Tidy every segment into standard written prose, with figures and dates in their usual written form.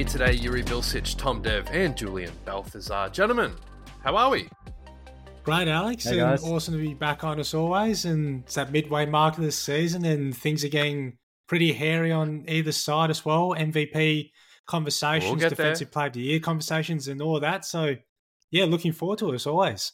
me today, Yuri Bilcich, Tom Dev, and Julian Balthazar. Gentlemen, how are we? Great, Alex. Hey, and awesome to be back on as always. And it's that midway mark of the season, and things are getting pretty hairy on either side as well. MVP conversations, we'll defensive player of the year conversations, and all that. So, yeah, looking forward to it as always.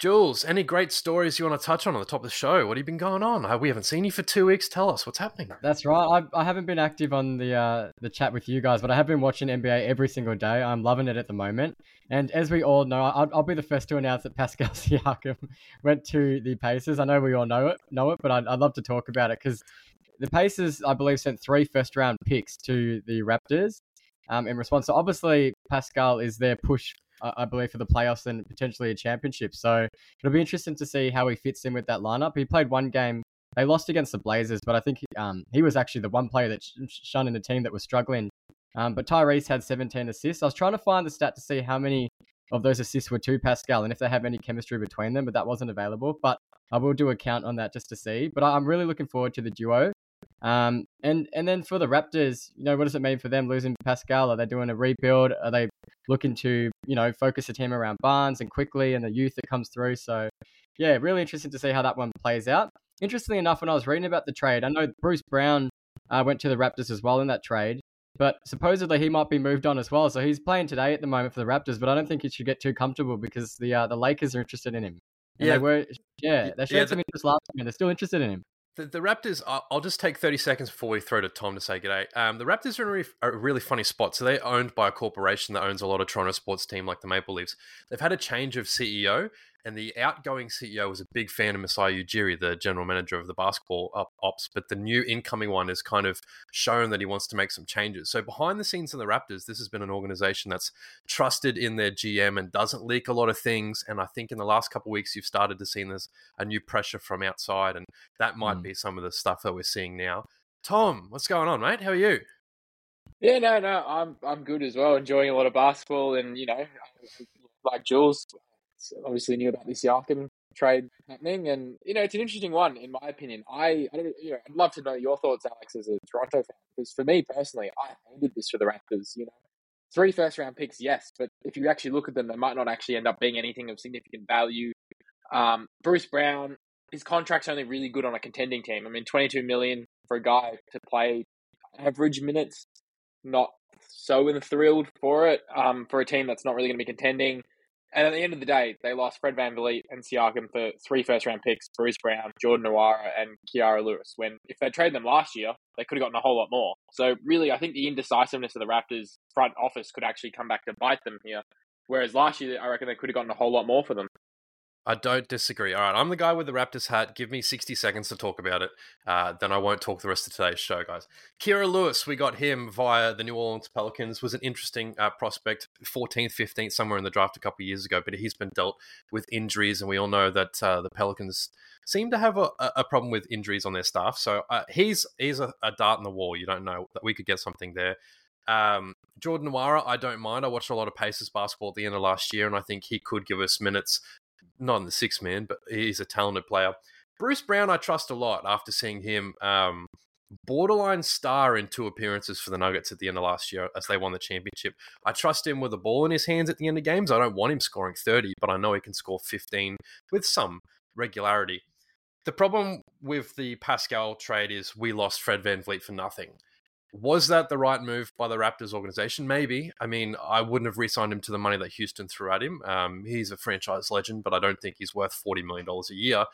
Jules, any great stories you want to touch on the top of the show? What have you been going on? We haven't seen you for 2 weeks. Tell us what's happening. That's right. I haven't been active on the chat with you guys, but I have been watching NBA every single day. I'm loving it at the moment. And as we all know, I'll be the first to announce that Pascal Siakam went to the Pacers. I know we all know it, but I'd love to talk about it because the Pacers, I believe, sent 3 first-round picks to the Raptors in response. So obviously, Pascal is their push, I believe, for the playoffs and potentially a championship. So it'll be interesting to see how he fits in with that lineup. He played one game. They lost against the Blazers, but I think he was actually the one player that shone in the team that was struggling. But Tyrese had 17 assists. I was trying to find the stat to see how many of those assists were to Pascal and if they have any chemistry between them, but that wasn't available. But I will do a count on that just to see. But I'm really looking forward to the duo. And then for the Raptors, you know, what does it mean for them losing Pascal? Are they doing a rebuild? Are they looking to, you know, focus the team around Barnes and Quickly and the youth that comes through? So, yeah, really interesting to see how that one plays out. Interestingly enough, when I was reading about the trade, I know Bruce Brown went to the Raptors as well in that trade, but supposedly he might be moved on as well. So he's playing today at the moment for the Raptors, but I don't think he should get too comfortable because the Lakers are interested in him. And yeah, they showed some interest last year. They're still interested in him. The Raptors, I'll just take 30 seconds before we throw to Tom to say g'day. The Raptors are in a really funny spot. So they're owned by a corporation that owns a lot of Toronto sports team like the Maple Leafs. They've had a change of CEO, and the outgoing CEO was a big fan of Masai Ujiri, the general manager of the basketball ops, but the new incoming one has kind of shown that he wants to make some changes. So behind the scenes in the Raptors, this has been an organization that's trusted in their GM and doesn't leak a lot of things. And I think in the last couple of weeks, you've started to see there's a new pressure from outside, and that might be some of the stuff that we're seeing now. Tom, what's going on, mate? How are you? Yeah, no, I'm good as well. Enjoying a lot of basketball and, you know, like Jules, obviously knew about this Siakam trade happening, and you know it's an interesting one in my opinion. I'd love to know your thoughts, Alex, as a Toronto fan, because for me personally, I hated this for the Raptors. You know, 3 first-round picks, yes, but if you actually look at them, they might not actually end up being anything of significant value. Bruce Brown, his contract's only really good on a contending team. I mean, $22 million for a guy to play average minutes, not so enthrilled for it for a team that's not really going to be contending. And at the end of the day, they lost Fred VanVleet and Siakam for 3 first-round picks, Bruce Brown, Jordan Nwora, and Kyrie Lewis, when if they traded them last year, they could have gotten a whole lot more. So really, I think the indecisiveness of the Raptors' front office could actually come back to bite them here, whereas last year, I reckon they could have gotten a whole lot more for them. I don't disagree. All right, I'm the guy with the Raptors hat. Give me 60 seconds to talk about it. Then I won't talk the rest of today's show, guys. Kyrie Lewis, we got him via the New Orleans Pelicans, was an interesting prospect, 14th, 15th, somewhere in the draft a couple of years ago, but he's been dealt with injuries, and we all know that the Pelicans seem to have a problem with injuries on their staff. So he's a dart in the wall. You don't know that we could get something there. Jordan Nwora, I don't mind. I watched a lot of Pacers basketball at the end of last year, and I think he could give us minutes. Not in the 6-man, but he's a talented player. Bruce Brown, I trust a lot after seeing him borderline star in 2 appearances for the Nuggets at the end of last year as they won the championship. I trust him with a ball in his hands at the end of games. I don't want him scoring 30, but I know he can score 15 with some regularity. The problem with the Pascal trade is we lost Fred VanVleet for nothing. Was that the right move by the Raptors organization? Maybe. I mean, I wouldn't have re-signed him to the money that Houston threw at him. He's a franchise legend, but I don't think he's worth $40 million a year,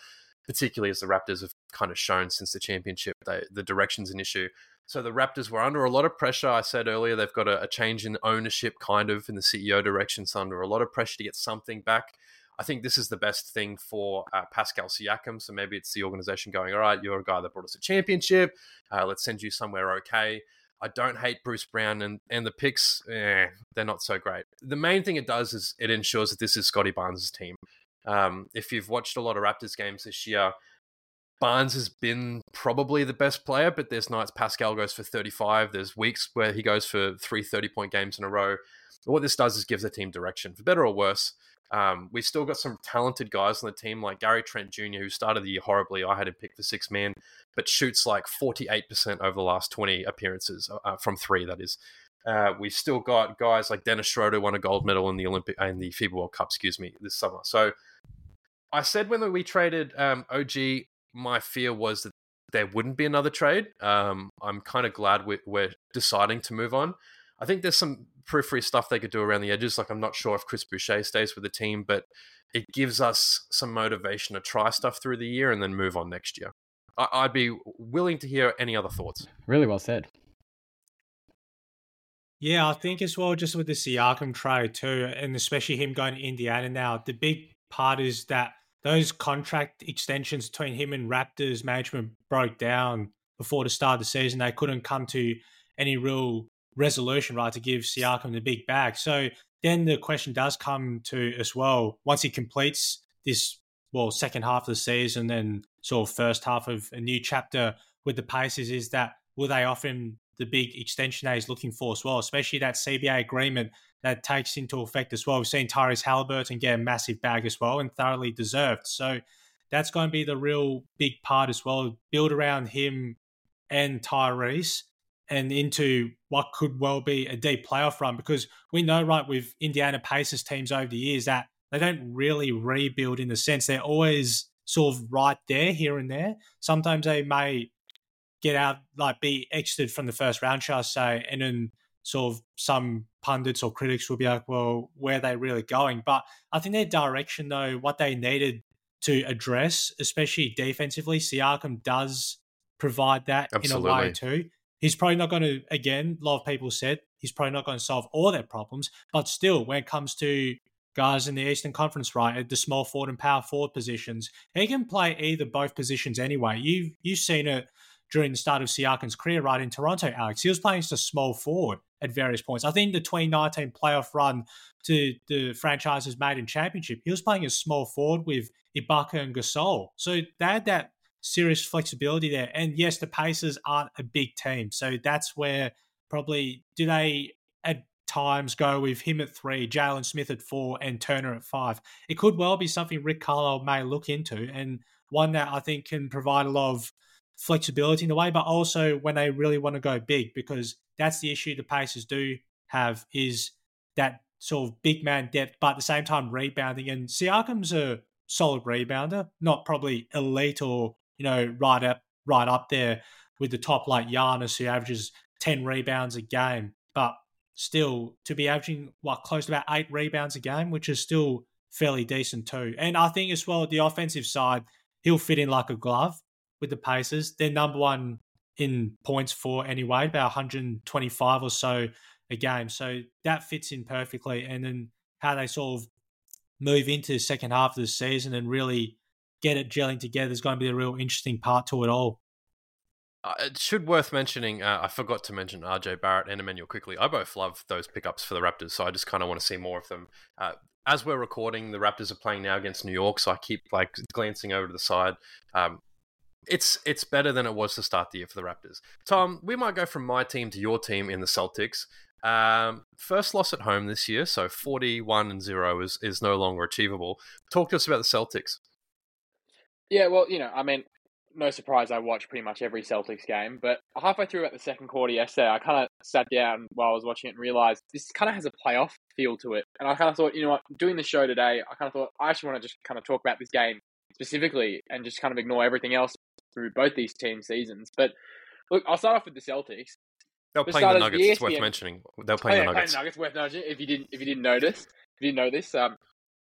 particularly as the Raptors have kind of shown since the championship, the direction's an issue. So the Raptors were under a lot of pressure. I said earlier, they've got a change in ownership kind of in the CEO direction, so under a lot of pressure to get something back. I think this is the best thing for Pascal Siakam. So maybe it's the organization going, all right, you're a guy that brought us a championship. Let's send you somewhere okay. I don't hate Bruce Brown and the picks. They're not so great. The main thing it does is it ensures that this is Scottie Barnes' team. If you've watched a lot of Raptors games this year, Barnes has been probably the best player, but there's nights Pascal goes for 35. There's weeks where he goes for 3 30-point games in a row. But what this does is gives the team direction, for better or worse. We've still got some talented guys on the team like Gary Trent Jr., who started the year horribly. I had him picked for 6-man, but shoots like 48% over the last 20 appearances from 3, that is. We've still got guys like Dennis Schroeder won a gold medal in the FIBA World Cup, this summer. So I said when we traded OG, my fear was that there wouldn't be another trade. I'm kind of glad we're deciding to move on. I think there's some periphery stuff they could do around the edges. Like, I'm not sure if Chris Boucher stays with the team, but it gives us some motivation to try stuff through the year and then move on next year. I'd be willing to hear any other thoughts. Really well said. Yeah, I think as well, just with the Siakam trade too, and especially him going to Indiana now, the big part is that those contract extensions between him and Raptors management broke down before the start of the season. They couldn't come to any real resolution, right, to give Siakam the big bag. So then the question does come to as well, once he completes this, well, second half of the season and sort of first half of a new chapter with the Pacers, is that will they offer him the big extension that he's looking for as well, especially that CBA agreement that takes into effect as well. We've seen Tyrese Haliburton get a massive bag as well and thoroughly deserved. So that's going to be the real big part as well, build around him and Tyrese and into what could well be a deep playoff run, because we know, right, with Indiana Pacers teams over the years that they don't really rebuild in the sense. They're always sort of right there, here and there. Sometimes they may get out, like be exited from the first round, shall I say, and then sort of some pundits or critics will be like, well, where are they really going? But I think their direction though, what they needed to address, especially defensively, Siakam does provide that Absolutely. In a way too. He's probably not going to, again, a lot of people said, he's probably not going to solve all their problems, but still, when it comes to guys in the Eastern Conference, right, at the small forward and power forward positions, he can play either both positions anyway. You've seen it during the start of Siakam's career, right, in Toronto, Alex. He was playing just a small forward at various points. I think the 2019 playoff run to the franchise's made in championship, he was playing a small forward with Ibaka and Gasol. So they had that serious flexibility there. And yes, the Pacers aren't a big team. So that's where probably do they at times go with him at 3, Jalen Smith at 4, and Turner at 5. It could well be something Rick Carlisle may look into, and one that I think can provide a lot of flexibility in a way, but also when they really want to go big, because that's the issue the Pacers do have, is that sort of big man depth, but at the same time rebounding. And Siakam's a solid rebounder, not probably elite or, you know, right up there with the top like Giannis, who averages 10 rebounds a game, but still to be averaging what, close to about 8 rebounds a game, which is still fairly decent too. And I think as well, the offensive side, he'll fit in like a glove with the Pacers. They're number one in points for anyway, about 125 or so a game. So that fits in perfectly. And then how they sort of move into the second half of the season and really get it gelling together is going to be the real interesting part to it all. It should worth mentioning, I forgot to mention RJ Barrett and Emmanuel Quickley. I both love those pickups for the Raptors, so I just kind of want to see more of them. As we're recording, the Raptors are playing now against New York, so I keep like glancing over to the side. It's better than it was to start the year for the Raptors. Tom, we might go from my team to your team in the Celtics. First loss at home this year, so 41-0 is no longer achievable. Talk to us about the Celtics. Yeah, well, you know, I mean, no surprise I watch pretty much every Celtics game, but halfway through about the second quarter yesterday, I kind of sat down while I was watching it and realised this kind of has a playoff feel to it. And I kind of thought, you know what, doing the show today, I kind of thought I actually want to just kind of talk about this game specifically and just kind of ignore everything else through both these team seasons. But look, I'll start off with the Celtics. They're playing the Nuggets. It's worth mentioning. They're playing the Nuggets. Worth noting if you didn't know this.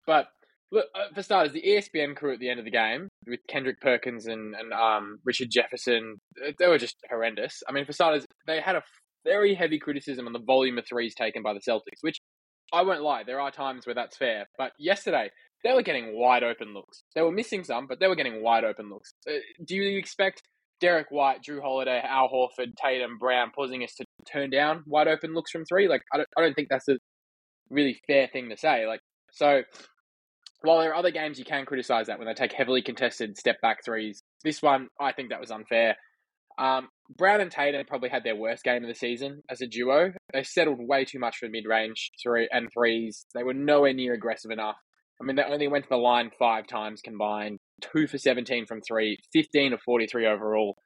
But look, for starters, the ESPN crew at the end of the game with Kendrick Perkins and Richard Jefferson, they were just horrendous. I mean, for starters, they had a very heavy criticism on the volume of threes taken by the Celtics, which I won't lie, there are times where that's fair. But yesterday, they were getting wide open looks. They were missing some, but they were getting wide open looks. Do you expect Derek White, Drew Holiday, Al Horford, Tatum, Brown, Porzingis to turn down wide open looks from three? Like, I don't think that's a really fair thing to say. Like, so while there are other games you can criticize that when they take heavily contested step back threes, this one I think that was unfair. Brown and Tatum probably had their worst game of the season as a duo. They settled way too much for mid-range threes. They were nowhere near aggressive enough. I mean, they only went to the line 5 times combined, 2 for 17 from 3, 15 of 43 overall.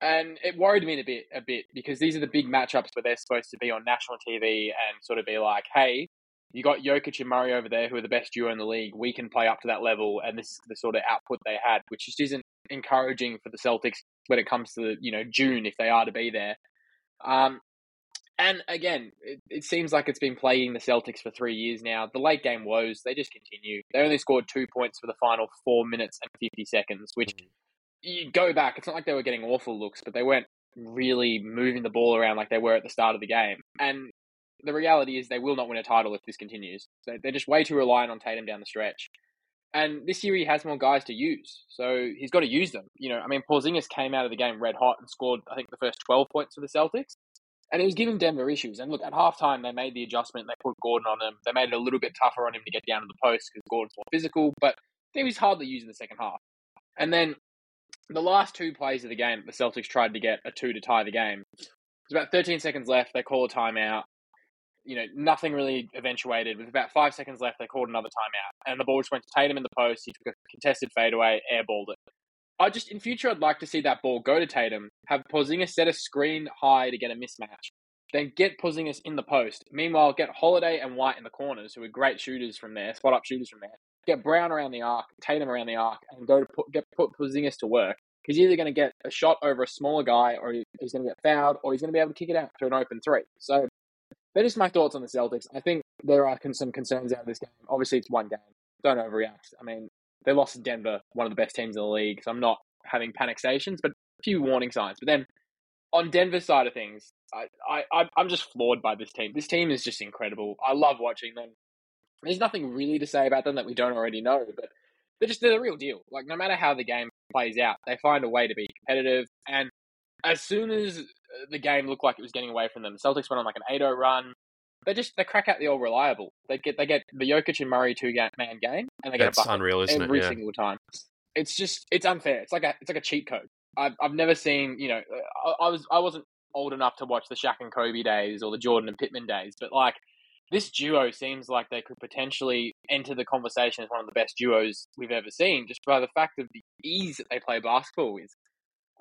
And it worried me a bit because these are the big matchups where they're supposed to be on national TV and sort of be like, hey, you got Jokic and Murray over there who are the best duo in the league. We can play up to that level. And this is the sort of output they had, which just isn't encouraging for the Celtics when it comes to, you know, June, if they are to be there. And again, it seems like it's been plaguing the Celtics for 3 years now. The late game woes, they just continue. They only scored 2 points for the final 4 minutes and 50 seconds, which... You go back, it's not like they were getting awful looks, but they weren't really moving the ball around like they were at the start of the game. And the reality is they will not win a title if this continues. So they're just way too reliant on Tatum down the stretch. And this year he has more guys to use, so he's got to use them. You know, I mean, Porzingis came out of the game red hot and scored, I think, the first 12 points for the Celtics. And it was giving Denver issues. And look, at halftime, they made the adjustment. They put Gordon on him. They made it a little bit tougher on him to get down to the post because Gordon's more physical, but he was hardly used in the second half. And then the last two plays of the game, the Celtics tried to get a two to tie the game. There's about 13 seconds left. They call a timeout. You know, nothing really eventuated. With about 5 seconds left, they called another timeout. And the ball just went to Tatum in the post. He took a contested fadeaway, airballed it. In future, I'd like to see that ball go to Tatum, have Porzingis set a screen high to get a mismatch, then get Porzingis in the post. Meanwhile, get Holiday and White in the corners, who are great shooters from there, spot-up shooters from there. Get Brown around the arc, Tatum around the arc, and go to put Porzingis to work. He's either going to get a shot over a smaller guy, or he's going to get fouled, or he's going to be able to kick it out to an open three. So that is my thoughts on the Celtics. I think there are some concerns out of this game. Obviously, it's one game. Don't overreact. I mean, they lost to Denver, one of the best teams in the league, so I'm not having panic stations, but a few warning signs. But then on Denver's side of things, I'm just floored by this team. This team is just incredible. I love watching them. There's nothing really to say about them that we don't already know, but they're the real deal. Like, no matter how the game plays out, they find a way to be competitive. And as soon as the game looked like it was getting away from them, the Celtics went on like an 8-0 run. They crack out the old reliable. They get the Jokic and Murray two-man game, and they get a bucket unreal, isn't every single time. It's unfair. It's like a cheat code. I've never seen, you know, I wasn't old enough to watch the Shaq and Kobe days or the Jordan and Pittman days, but like, this duo seems like they could potentially enter the conversation as one of the best duos we've ever seen, just by the fact of the ease that they play basketball with.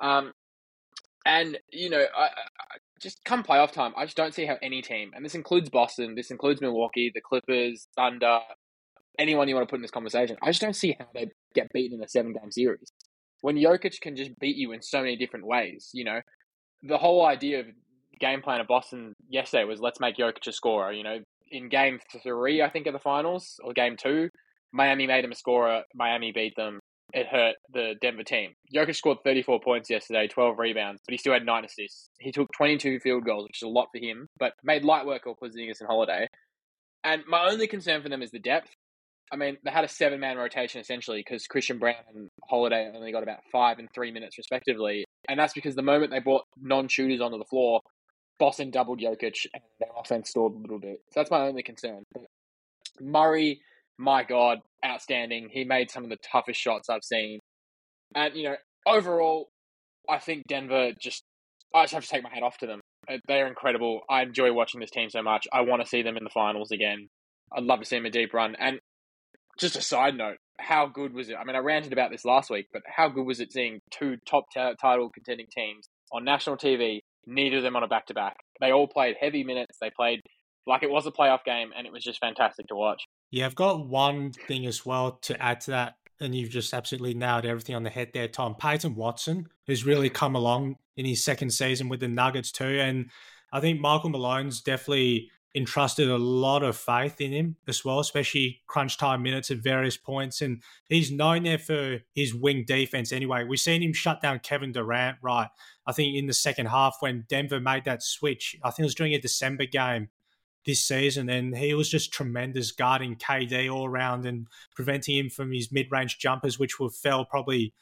And, you know, I just come playoff time, I just don't see how any team, and this includes Boston, this includes Milwaukee, the Clippers, Thunder, anyone you want to put in this conversation, I just don't see how they get beaten in a 7-game series. When Jokic can just beat you in so many different ways, you know, the whole idea of game plan of Boston yesterday was let's make Jokic a scorer, you know. In game 3, I think, of the finals, or game 2, Miami made him a scorer. Miami beat them. It hurt the Denver team. Jokic scored 34 points yesterday, 12 rebounds, but he still had 9 assists. He took 22 field goals, which is a lot for him, but made light work of Porzingis and Holiday. And my only concern for them is the depth. I mean, they had a 7-man rotation, essentially, because Christian Brown and Holiday only got about 5 and 3 minutes, respectively. And that's because the moment they brought non-shooters onto the floor, Boston doubled Jokic and their offense stalled a little bit. So that's my only concern. But Murray, my God, outstanding. He made some of the toughest shots I've seen. And, you know, overall, I think Denver I just have to take my hat off to them. They're incredible. I enjoy watching this team so much. I want to see them in the finals again. I'd love to see them a deep run. And just a side note, how good was it? I mean, I ranted about this last week, but how good was it seeing two top title contending teams on national TV? Neither of them on a back-to-back. They all played heavy minutes. They played like it was a playoff game, and it was just fantastic to watch. Yeah, I've got one thing as well to add to that, and you've just absolutely nailed everything on the head there, Tom. Peyton Watson, who's really come along in his second season with the Nuggets too, and I think Michael Malone's definitely entrusted a lot of faith in him as well, especially crunch time minutes at various points, and he's known there for his wing defense anyway. We've seen him shut down Kevin Durant, right? I think in the second half when Denver made that switch, I think it was during a December game this season, and he was just tremendous guarding KD all around and preventing him from his mid-range jumpers, which were fell probably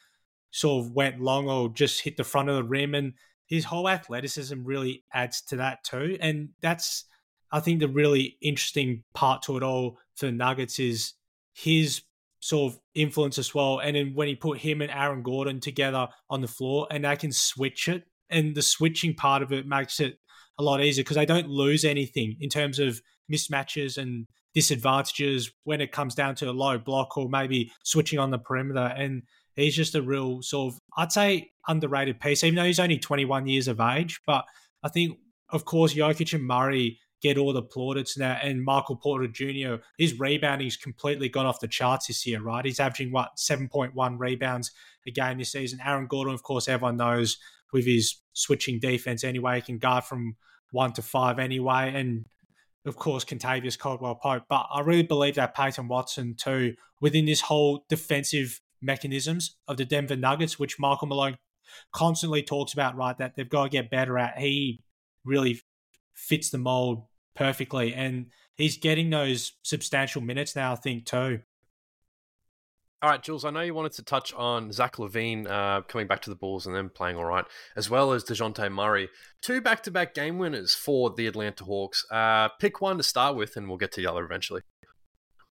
sort of went long or just hit the front of the rim, and his whole athleticism really adds to that too, and that's, I think, the really interesting part to it all for the Nuggets is his sort of influence as well. And then when he put him and Aaron Gordon together on the floor, and they can switch it, and the switching part of it makes it a lot easier because they don't lose anything in terms of mismatches and disadvantages when it comes down to a low block or maybe switching on the perimeter. And he's just a real sort of, I'd say, underrated piece, even though he's only 21 years of age. But I think, of course, Jokic and Murray get all the plaudits now, and Michael Porter Jr., his rebounding's completely gone off the charts this year, right? He's averaging, 7.1 rebounds a game this season. Aaron Gordon, of course, everyone knows with his switching defense anyway, he can guard from 1 to 5 anyway, and of course, Kentavious Caldwell-Pope. But I really believe that Peyton Watson, too, within this whole defensive mechanisms of the Denver Nuggets, which Michael Malone constantly talks about, right, that they've got to get better at, he really fits the mold perfectly. And he's getting those substantial minutes now, I think, too. All right, Jules, I know you wanted to touch on Zach LaVine coming back to the Bulls and them playing all right, as well as DeJounte Murray. 2 back-to-back game winners for the Atlanta Hawks. Pick one to start with, and we'll get to the other eventually.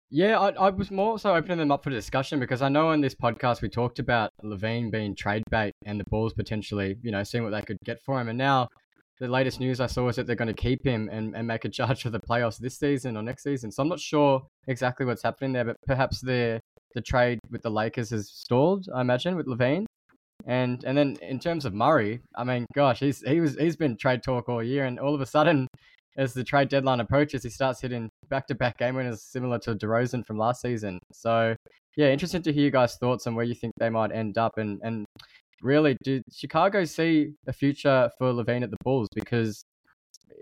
Yeah, I was more so opening them up for discussion because I know on this podcast we talked about LaVine being trade bait and the Bulls potentially, seeing what they could get for him. And now the latest news I saw is that they're going to keep him and make a charge for the playoffs this season or next season. So I'm not sure exactly what's happening there, but perhaps the trade with the Lakers has stalled, I imagine, with LaVine. And then in terms of Murray, I mean, gosh, he's been trade talk all year, and all of a sudden, as the trade deadline approaches, he starts hitting back-to-back game winners similar to DeRozan from last season. So, yeah, interesting to hear you guys' thoughts on where you think they might end up. And really, did Chicago see a future for LaVine at the Bulls? Because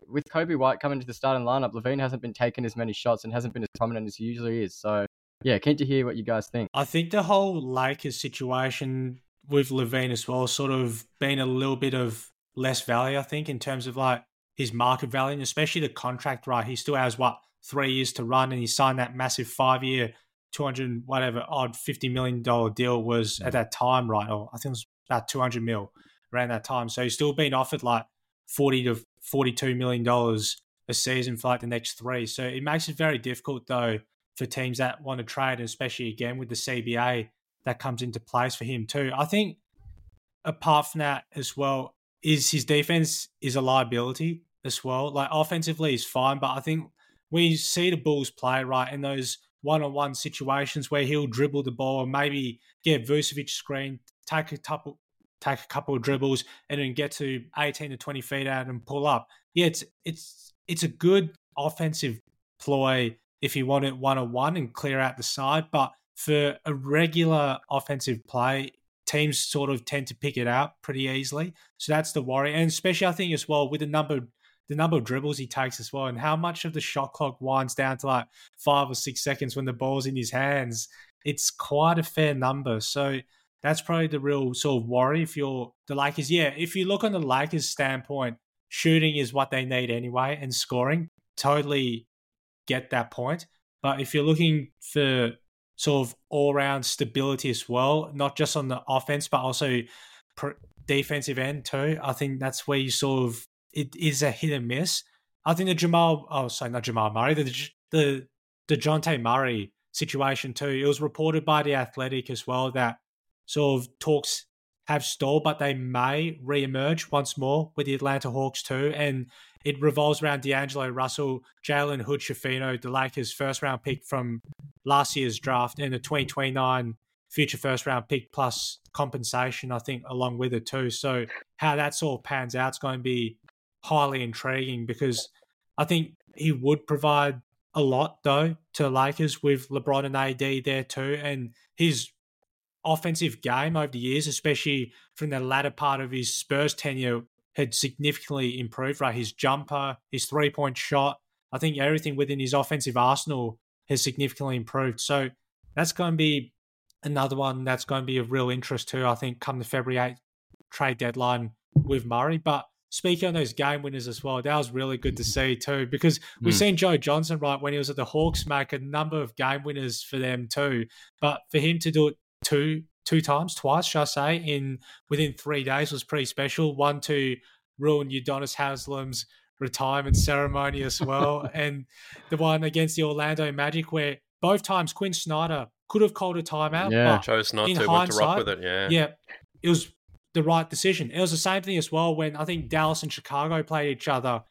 with Coby White coming to the starting lineup, LaVine hasn't been taking as many shots and hasn't been as prominent as he usually is. So, yeah, keen to hear what you guys think. I think the whole Lakers situation with LaVine as well sort of been a little bit of less value, I think, in terms of like his market value, and especially the contract, right? He still has, 3 years to run, and he signed that massive 5-year, $50 million deal was at that time, right? Or I think it was about $200 million around that time. So he's still been offered like $40 to $42 million a season for like the next 3. So it makes it very difficult though for teams that want to trade, especially again with the CBA that comes into place for him too. I think apart from that as well is his defense is a liability as well. Like offensively is fine, but I think we see the Bulls play right in those one-on-one situations where he'll dribble the ball and maybe get Vucevic screen, take a couple of dribbles, and then get to 18 to 20 feet out and pull up. Yeah, it's a good offensive ploy if you want it one-on-one and clear out the side. But for a regular offensive play, teams sort of tend to pick it out pretty easily. So that's the worry. And especially, I think, as well, with the number of dribbles he takes as well, and how much of the shot clock winds down to like 5 or 6 seconds when the ball's in his hands, it's quite a fair number. So that's probably the real sort of worry if you're the Lakers. Yeah, if you look on the Lakers' standpoint, shooting is what they need anyway, and scoring, totally get that point. But if you're looking for sort of all-round stability as well, not just on the offense, but also defensive end too, I think that's where you sort of, it is a hit and miss. I think the DeJounte Murray situation too, it was reported by The Athletic as well that sort of talks have stalled, but they may reemerge once more with the Atlanta Hawks too. And it revolves around D'Angelo Russell, Jalen Hood-Schifino, the Lakers' first-round pick from last year's draft, and the 2029 future first-round pick plus compensation, I think, along with it too. So how that sort of pans out is going to be highly intriguing, because I think he would provide a lot though to the Lakers with LeBron and AD there too, and his offensive game over the years, especially from the latter part of his Spurs tenure, had significantly improved, right? His jumper, his three-point shot, I think everything within his offensive arsenal has significantly improved. So that's going to be another one that's going to be of real interest too, I think, come the February 8th trade deadline with Murray. But speaking on those game winners as well, that was really good to see too, because we've seen Joe Johnson, right, when he was at the Hawks, make a number of game winners for them too. But for him to do it twice, within 3 days was pretty special. One to ruin Udonis Haslam's retirement ceremony as well. And the one against the Orlando Magic where both times Quinn Snyder could have called a timeout. Yeah, but chose not to, went to rock with it. Yeah. Yeah, it was the right decision. It was the same thing as well when I think Dallas and Chicago played each other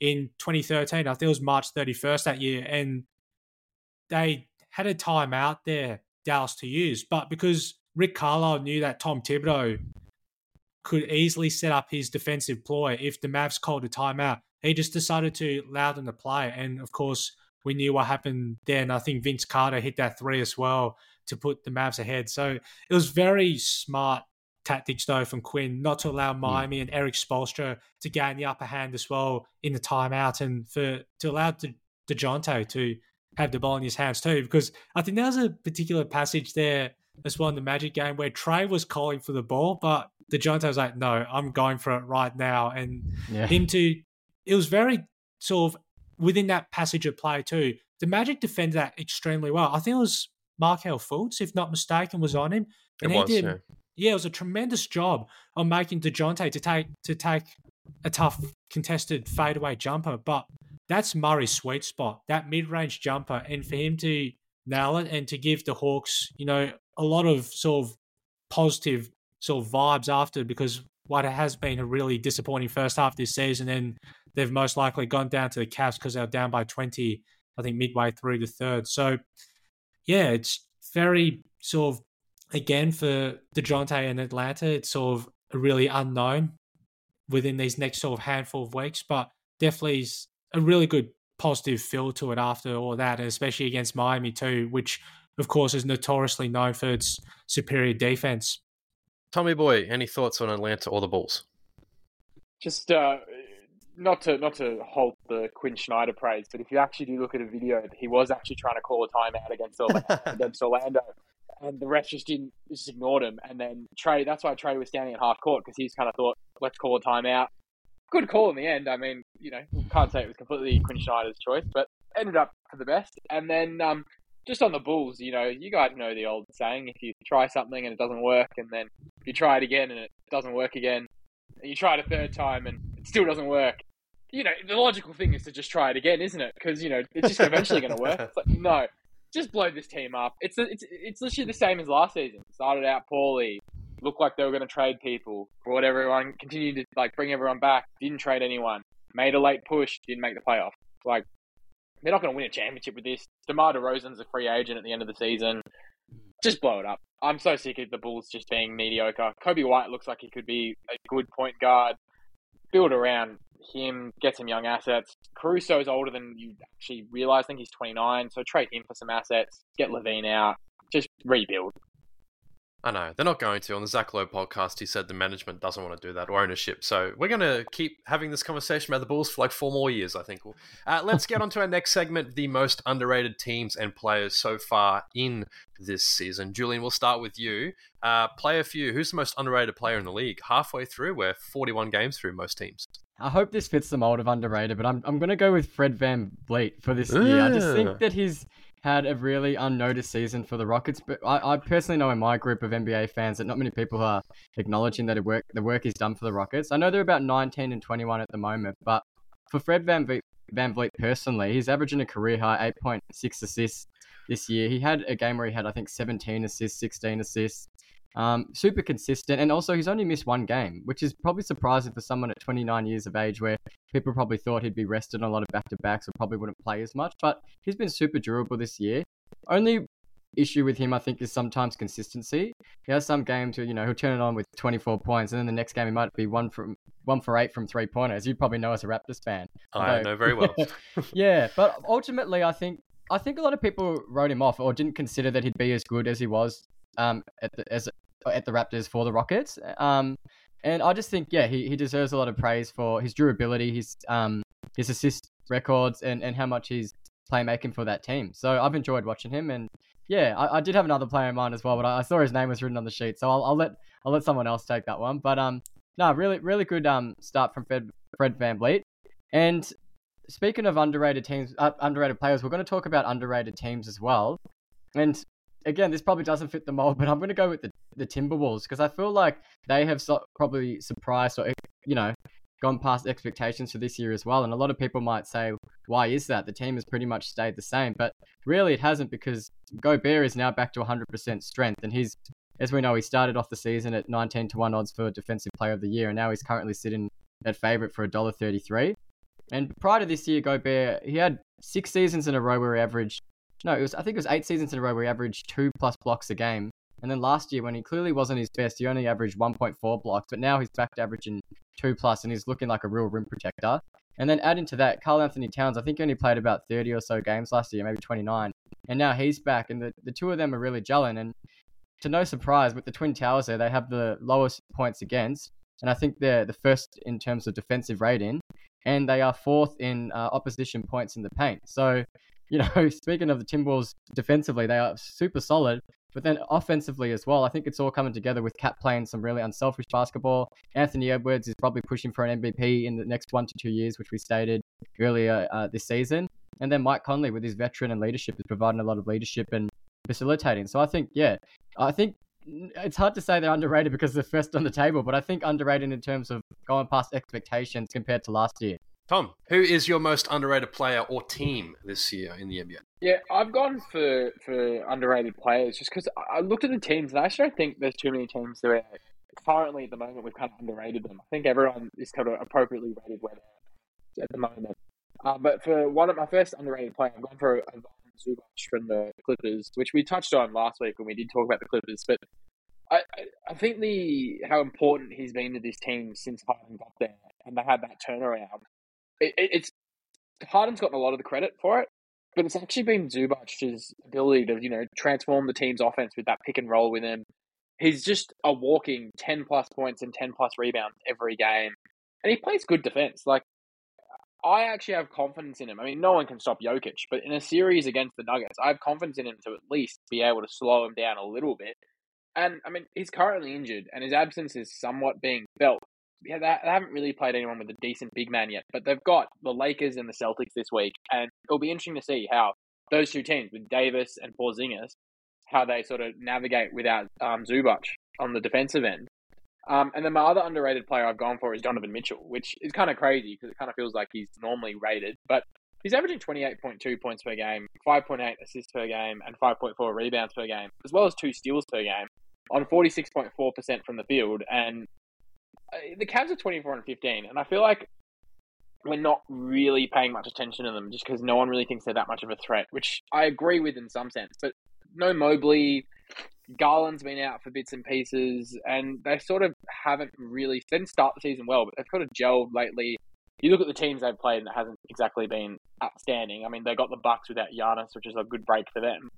in 2013. I think it was March 31st that year. And they had a timeout there, Dallas, to use. But because Rick Carlisle knew that Tom Thibodeau could easily set up his defensive ploy if the Mavs called a timeout, he just decided to allow them to play. And, of course, we knew what happened then. I think Vince Carter hit that three as well to put the Mavs ahead. So it was very smart tactics, though, from Quinn not to allow Miami and Eric Spoelstra to gain the upper hand as well in the timeout, and to allow DeJounte to have the ball in his hands too, because I think there was a particular passage there as well in the Magic game where Trey was calling for the ball, but DeJounte was like, no, I'm going for it right now. And it was very sort of within that passage of play too. The Magic defended that extremely well. I think it was Markelle Fultz, if not mistaken, was on him. And it was a tremendous job on making DeJounte to take a tough contested fadeaway jumper. But that's Murray's sweet spot, that mid-range jumper. And for him to nail it and to give the Hawks, a lot of sort of positive sort of vibes after, because what has been a really disappointing first half this season, and they've most likely gone down to the Cavs because they were down by 20, I think, midway through the third. So, yeah, it's very sort of, again, for DeJounte and Atlanta, it's sort of a really unknown within these next sort of handful of weeks, but definitely is a really good positive feel to it after all that, and especially against Miami too, which, of course, is notoriously known for its superior defense. Tommy Boy, any thoughts on Atlanta or the Bulls? Just not to halt the Quinn Snyder praise, but if you actually do look at a video, he was actually trying to call a timeout against Orlando. And the refs just ignored him. And then Trey, that's why Trey was standing at half court, because he's kind of thought, let's call a timeout. Good call in the end. I mean, can't say it was completely Quinn Snyder's choice, but ended up for the best. And then just on the Bulls, you guys know the old saying, if you try something and it doesn't work, and then you try it again and it doesn't work again, and you try it a third time and it still doesn't work. The logical thing is to just try it again, isn't it? Because, it's just eventually going to work. It's like, no. Just blow this team up. It's literally the same as last season. Started out poorly, looked like they were going to trade people, brought everyone, continued to bring everyone back, didn't trade anyone, made a late push, didn't make the playoff. They're not going to win a championship with this. DeMar DeRozan's a free agent at the end of the season. Just blow it up. I'm so sick of the Bulls just being mediocre. Coby White looks like he could be a good point guard. Build around him, get some young assets. Caruso's older than you actually realise. I think he's 29, so trade him for some assets. Get LaVine out. Just rebuild. I know. They're not going to. On the Zach Lowe podcast, he said the management doesn't want to do that, or ownership. So we're going to keep having this conversation about the Bulls for 4 more years, I think. Let's get on to our next segment, the most underrated teams and players so far in this season. Julian, we'll start with you. Player few, who's the most underrated player in the league? Halfway through, we're 41 games through, most teams. I hope this fits the mold of underrated, but I'm going to go with Fred VanVleet for this year. I just think that he's had a really unnoticed season for the Rockets, but I personally know in my group of NBA fans that not many people are acknowledging that the work is done for the Rockets. I know they're about 19 and 21 at the moment, but for Fred VanVleet personally, he's averaging a career-high 8.6 assists this year. He had a game where he had, I think, 17 assists, 16 assists. Super consistent, and also he's only missed one game, which is probably surprising for someone at 29 years of age, where people probably thought he'd be rested on a lot of back-to-backs or probably wouldn't play as much, but he's been super durable this year. Only issue with him, I think, is sometimes consistency. He has some games where, he'll turn it on with 24 points, and then the next game he might be 1 for 8 from three-pointers. You probably know as a Raptors fan. I know very well. Yeah, but ultimately I think a lot of people wrote him off or didn't consider that he'd be as good as he was at the Raptors for the Rockets. And I just think, he deserves a lot of praise for his durability, his assist records, and how much he's playmaking for that team. So I've enjoyed watching him, and I did have another player in mind as well, but I saw his name was written on the sheet, so I'll let someone else take that one. But really, really good start from Fred VanVleet. And speaking of underrated players, we're going to talk about underrated teams as well. And again, this probably doesn't fit the mold, but I'm going to go with the Timberwolves, because I feel like they have probably surprised or, gone past expectations for this year as well. And a lot of people might say, why is that? The team has pretty much stayed the same, but really it hasn't, because Gobert is now back to 100% strength. And he's, as we know, he started off the season at 19 to 1 odds for Defensive Player of the Year, and now he's currently sitting at favorite for $1.33. And prior to this year, Gobert, he had 6 seasons in a row where he averaged... No, it was, I think it was 8 seasons in a row where he averaged 2+ blocks a game. And then last year, when he clearly wasn't his best, he only averaged 1.4 blocks. But now he's back to averaging 2+, and he's looking like a real rim protector. And then add into that, Karl Anthony Towns, I think he only played about 30 or so games last year, maybe 29. And now he's back, and the two of them are really gelling. And to no surprise, with the Twin Towers there, they have the lowest points against. And I think they're the first in terms of defensive rating. And they are fourth in opposition points in the paint. So, you know, speaking of the Timberwolves defensively, they are super solid. But then offensively as well, I think it's all coming together with Cat playing some really unselfish basketball. Anthony Edwards is probably pushing for an MVP in the next 1 to 2 years, which we stated earlier this season. And then Mike Conley with his veteran and leadership is providing a lot of leadership and facilitating. So I think, yeah, I think it's hard to say they're underrated because they're first on the table, but I think underrated in terms of going past expectations compared to last year. Tom, who is your most underrated player or team this year in the NBA? Yeah, I've gone for underrated players just because I looked at the teams and I actually don't think there's too many teams that are currently at the moment we've kind of underrated them. I think everyone is kind of appropriately rated where they're at the moment. But for one of my first underrated players, I've gone for Ivan Zubac from the Clippers, which we touched on last week when we did talk about the Clippers. But I think how important he's been to this team since Harden got there and they had that turnaround. It's Harden's gotten a lot of the credit for it, but it's actually been Zubac's ability to, you know, transform the team's offense with that pick and roll with him. He's just a walking 10+ points and 10+ rebounds every game, and he plays good defense. Like, I actually have confidence in him. I mean, no one can stop Jokic, but in a series against the Nuggets, I have confidence in him to at least be able to slow him down a little bit. And I mean, he's currently injured, and his absence is somewhat being felt. Yeah, they haven't really played anyone with a decent big man yet, but they've got the Lakers and the Celtics this week, and it'll be interesting to see how those two teams, with Davis and Porzingis, how they sort of navigate without Zubac on the defensive end. And then my other underrated player I've gone for is Donovan Mitchell, which is kind of crazy because it kind of feels like he's normally rated, but he's averaging 28.2 points per game, 5.8 assists per game, and 5.4 rebounds per game, as well as 2 steals per game, on 46.4% from the field, and the Cavs are 24-15, and I feel like we're not really paying much attention to them just because no one really thinks they're that much of a threat, which I agree with in some sense. But no Mobley, Garland's been out for bits and pieces, and they sort of haven't really... They didn't start the season well, but they've kind of gelled lately. You look at the teams they've played, and it hasn't exactly been outstanding. I mean, they got the Bucks without Giannis, which is a good break for them.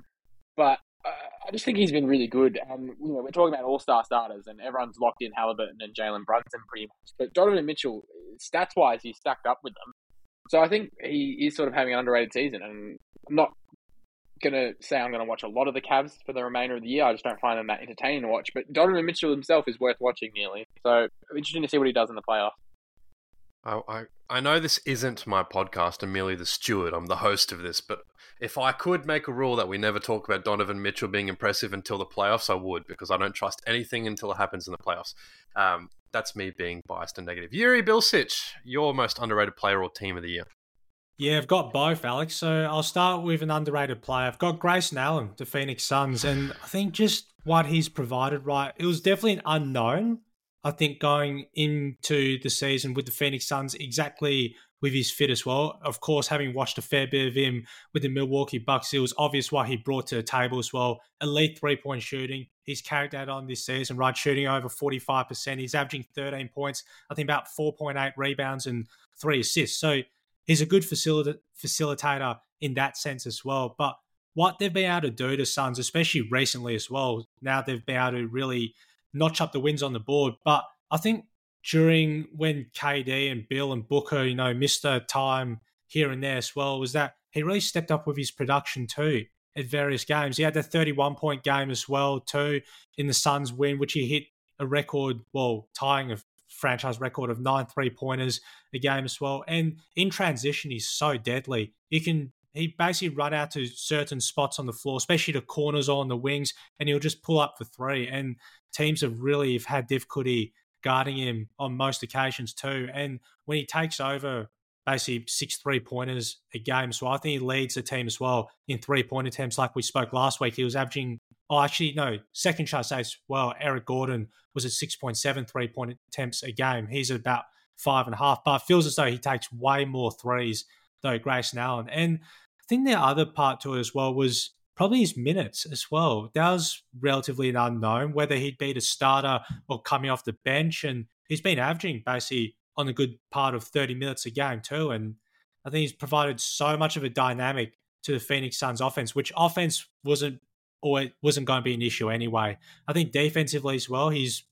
But I just think he's been really good. And, you know, we're talking about all-star starters and everyone's locked in Haliburton and Jalen Brunson pretty much. But Donovan Mitchell, stats-wise, he's stacked up with them. So I think he is sort of having an underrated season. And I'm not going to say I'm going to watch a lot of the Cavs for the remainder of the year. I just don't find them that entertaining to watch. But Donovan Mitchell himself is worth watching nearly. So interesting to see what he does in the playoffs. I know this isn't my podcast. I'm merely the steward. I'm the host of this. But if I could make a rule that we never talk about Donovan Mitchell being impressive until the playoffs, I would, because I don't trust anything until it happens in the playoffs. That's me being biased and negative. Yuri Bilcich, your most underrated player or team of the year. Yeah, I've got both, Alex. So I'll start with an underrated player. I've got Grayson Allen, the Phoenix Suns, and I think just what he's provided, right? It was definitely an unknown, I think, going into the season with the Phoenix Suns, exactly with his fit as well. Of course, having watched a fair bit of him with the Milwaukee Bucks, it was obvious what he brought to the table as well. Elite three-point shooting. He's carried that on this season, right? Shooting over 45%. He's averaging 13 points, I think about 4.8 rebounds and 3 assists. So he's a good facilitator in that sense as well. But what they've been able to do to Suns, especially recently as well, now they've been able to really notch up the wins on the board. But I think during when KD and Bill and Booker, you know, missed their time here and there as well, was that he really stepped up with his production too at various games. He had the 31-point game as well too in the Suns win, which he hit a record, well, tying a franchise record of 9 3-pointers a game as well. And in transition, he's so deadly. He basically run out to certain spots on the floor, especially the corners or on the wings, and he'll just pull up for three. And teams have really had difficulty guarding him on most occasions too. And when he takes over, basically 6 3-pointers a game. So I think he leads the team as well in 3-point attempts like we spoke last week. He was averaging, second shot as well. Eric Gordon was at 6.7 3-point attempts a game. He's about 5.5, but it feels as though he takes way more threes though Grayson Allen. And I think the other part to it as well was probably his minutes as well. That was relatively an unknown, whether he'd be the starter or coming off the bench. And he's been averaging basically on a good part of 30 minutes a game too. And I think he's provided so much of a dynamic to the Phoenix Suns offense, which offense wasn't going to be an issue anyway. I think defensively as well, he's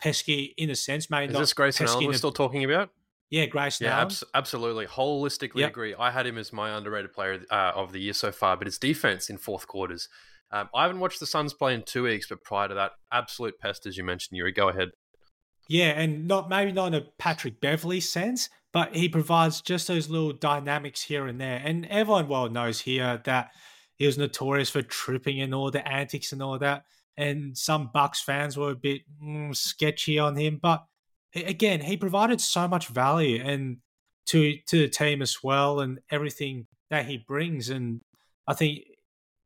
pesky in a sense, mate. Is this Grayson Allen we're still talking about? Yeah, Grayson Allen. Absolutely. Holistically agree. I had him as my underrated player of the year so far, but his defense in fourth quarters. I haven't watched the Suns play in 2 weeks, but prior to that, absolute pest, as you mentioned, Yuri. Go ahead. Yeah, and maybe not in a Patrick Beverley sense, but he provides just those little dynamics here and there. And everyone well knows here that he was notorious for tripping and all the antics and all that. And some Bucks fans were a bit sketchy on him. But again, he provided so much value and to the team as well and everything that he brings. And I think,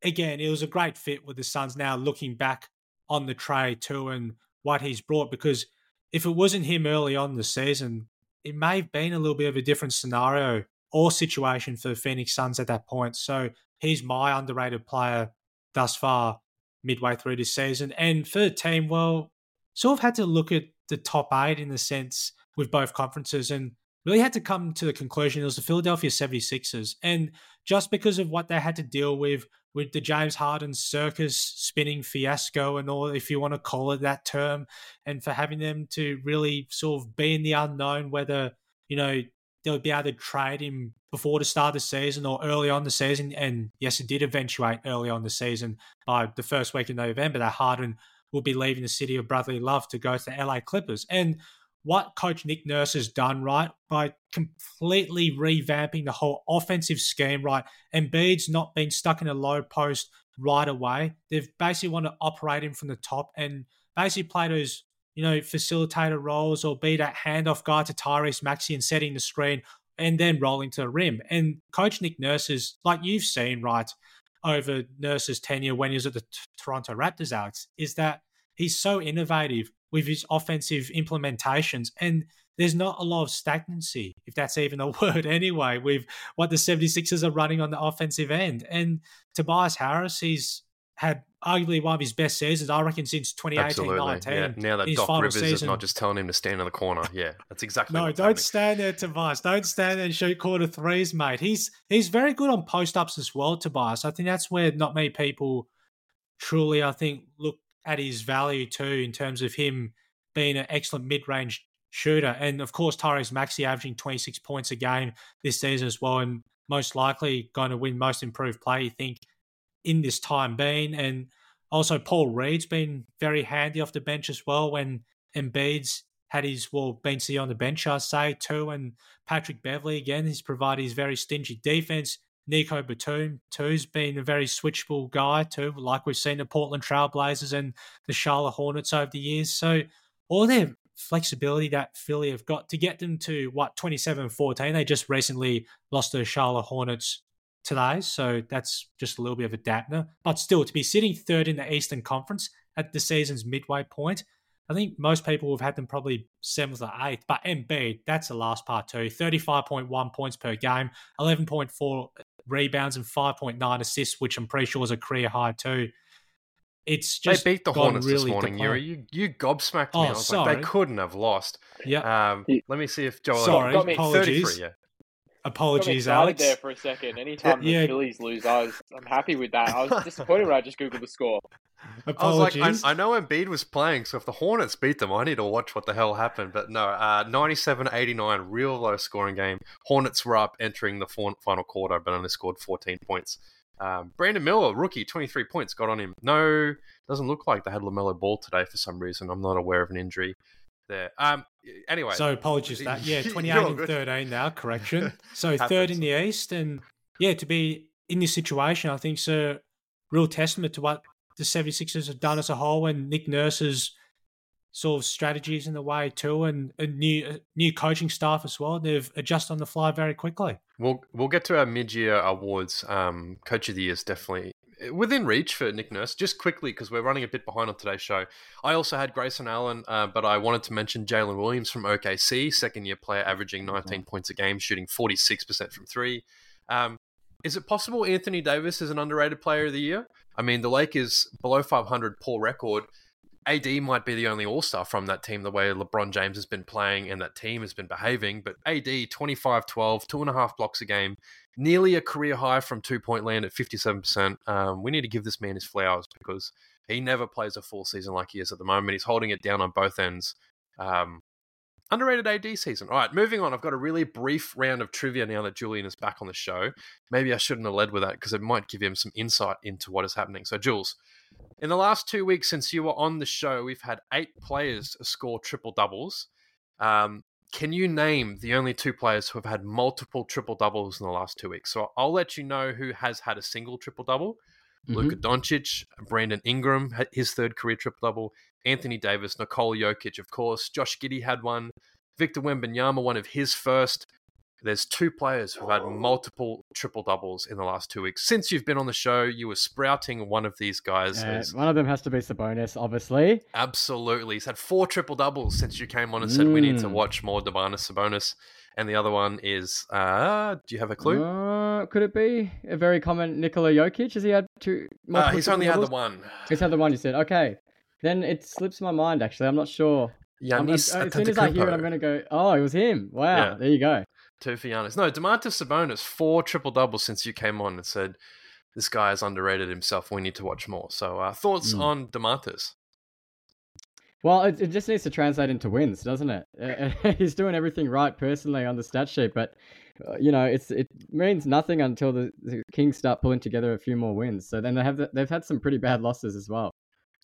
again, it was a great fit with the Suns now looking back on the trade too and what he's brought. Because if it wasn't him early on in the season, it may have been a little bit of a different scenario or situation for the Phoenix Suns at that point. So he's my underrated player thus far, midway through this season. And for the team, well, sort of had to look at the top eight in a sense with both conferences and really had to come to the conclusion it was the Philadelphia 76ers. And just because of what they had to deal with the James Harden circus spinning fiasco and all, if you want to call it that term, and for having them to really sort of be in the unknown whether, you know, they would be able to trade him before the start of the season or early on the season. And yes, it did eventuate early on the season. By the first week of November, that Harden will be leaving the city of brotherly love to go to the LA Clippers. And what Coach Nick Nurse has done, right, by completely revamping the whole offensive scheme, right, Embiid's not being stuck in a low post right away. They've basically wanted to operate him from the top and basically play those, you know, facilitator roles or be that handoff guy to Tyrese Maxey and setting the screen and then rolling to the rim. And Coach Nick Nurse is, like you've seen, right, over Nurse's tenure when he was at the Toronto Raptors, Alex, is that he's so innovative with his offensive implementations and there's not a lot of stagnancy, if that's even a word anyway, with what the 76ers are running on the offensive end. And Tobias Harris, he's had arguably one of his best seasons, I reckon, since 2018-19. Yeah. Now that Doc Rivers is not just telling him to stand in the corner. Yeah, that's exactly No, don't happening. Stand there, Tobias. Don't stand there and shoot quarter threes, mate. He's very good on post-ups as well, Tobias. I think that's where not many people truly, I think, look at his value too in terms of him being an excellent mid-range shooter. And, of course, Tyrese Maxey averaging 26 points a game this season as well and most likely going to win most improved player, you think, in this time being. And also Paul Reed's been very handy off the bench as well when Embiid's had his, well, been sitting on the bench, I say, too. And Patrick Beverley, again, he's provided his very stingy defense. Nico Batum, too,'s been a very switchable guy, too, like we've seen the Portland Trailblazers and the Charlotte Hornets over the years. So all their flexibility that Philly have got to get them to, 27-14. They just recently lost to the Charlotte Hornets today, so that's just a little bit of a dampener. But still, to be sitting third in the Eastern Conference at the season's midway point, I think most people have had them probably 7th or 8th. But Embiid, that's the last part too. 35.1 points per game, 11.4 rebounds and 5.9 assists, which I'm pretty sure is a career high too. It's just they beat the Hornets really this morning, Yuri. You gobsmacked me. I was sorry. Like, they couldn't have lost. Yeah. Let me see if Joel got me. Apologies. 33, yeah. Apologies, Alex. There for a second. Anytime the Phillies lose, I'm happy with that. I was disappointed when I just Googled the score. Apologies. I was like, I know Embiid was playing, so if the Hornets beat them, I need to watch what the hell happened. But no, 97-89, real low-scoring game. Hornets were up entering the final quarter, but only scored 14 points. Brandon Miller, rookie, 23 points, got on him. No, doesn't look like they had LaMelo Ball today for some reason. I'm not aware of an injury there. Anyway. So apologies for that. Yeah, 28 and 13 now, correction. So third in the East. And yeah, to be in this situation, I think is a real testament to what the 76ers have done as a whole and Nick Nurse's sort of strategies in the way too and a new coaching staff as well. They've adjusted on the fly very quickly. We'll get to our mid-year awards. Coach of the Year is definitely within reach for Nick Nurse. Just quickly, because we're running a bit behind on today's show. I also had Grayson Allen, but I wanted to mention Jalen Williams from OKC, second-year player averaging 19 points a game, shooting 46% from three. Is it possible Anthony Davis is an underrated player of the year? I mean, the Lakers below 500 poor record. AD might be the only all-star from that team, the way LeBron James has been playing and that team has been behaving. But AD, 25-12, 2.5 blocks a game, nearly a career high from two-point land at 57%. We need to give this man his flowers because he never plays a full season like he is at the moment. He's holding it down on both ends. Underrated AD season. All right, moving on. I've got a really brief round of trivia now that Julian is back on the show. Maybe I shouldn't have led with that because it might give him some insight into what is happening. So, Jules, in the last 2 weeks since you were on the show, we've had 8 players score triple-doubles. Can you name the only 2 players who have had multiple triple-doubles in the last 2 weeks? So I'll let you know who has had a single triple-double. Mm-hmm. Luka Doncic, Brandon Ingram, his third career triple-double, Anthony Davis, Nikola Jokic, of course, Josh Giddey had one, Victor Wembanyama, one of his first. There's 2 players who've had multiple triple-doubles in the last 2 weeks. Since you've been on the show, you were sprouting one of these guys. One of them has to be Sabonis, obviously. Absolutely. He's had 4 triple-doubles since you came on and said we need to watch more Domantas Sabonis. And the other one is, do you have a clue? Could it be a very common Nikola Jokic? Has he had 2? He's only had the one. He's had the one, you said. Okay. Then it slips my mind, actually. I'm not sure. Giannis Antetokounmpo. As soon as I hear it, I'm going to go, oh, it was him. Wow. Yeah. There you go. 2 for Giannis. No, Domantas Sabonis, 4 triple-doubles since you came on and said, this guy has underrated himself. We need to watch more. So thoughts on Domantas? Well, it just needs to translate into wins, doesn't it? He's doing everything right personally on the stat sheet, but it means nothing until the Kings start pulling together a few more wins. So then they've had some pretty bad losses as well.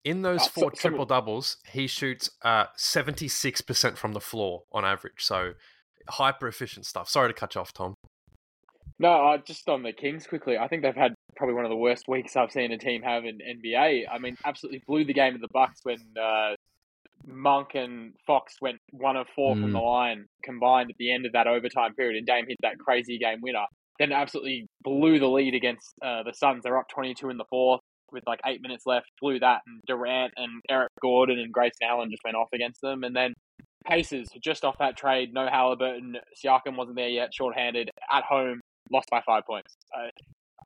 In those 4 triple-doubles, he shoots 76% from the floor on average. So hyper-efficient stuff. Sorry to cut you off, Tom. No, just on the Kings quickly, I think they've had probably one of the worst weeks I've seen a team have in NBA. I mean, absolutely blew the game to the Bucks when Monk and Fox went 1 of 4 from the line combined at the end of that overtime period, and Dame hit that crazy game winner. Then absolutely blew the lead against the Suns. They're up 22 in the fourth with like 8 minutes left, blew that, and Durant and Eric Gordon and Grayson Allen just went off against them. And then Pacers, just off that trade, no Haliburton, Siakam wasn't there yet, shorthanded, at home, lost by 5 points.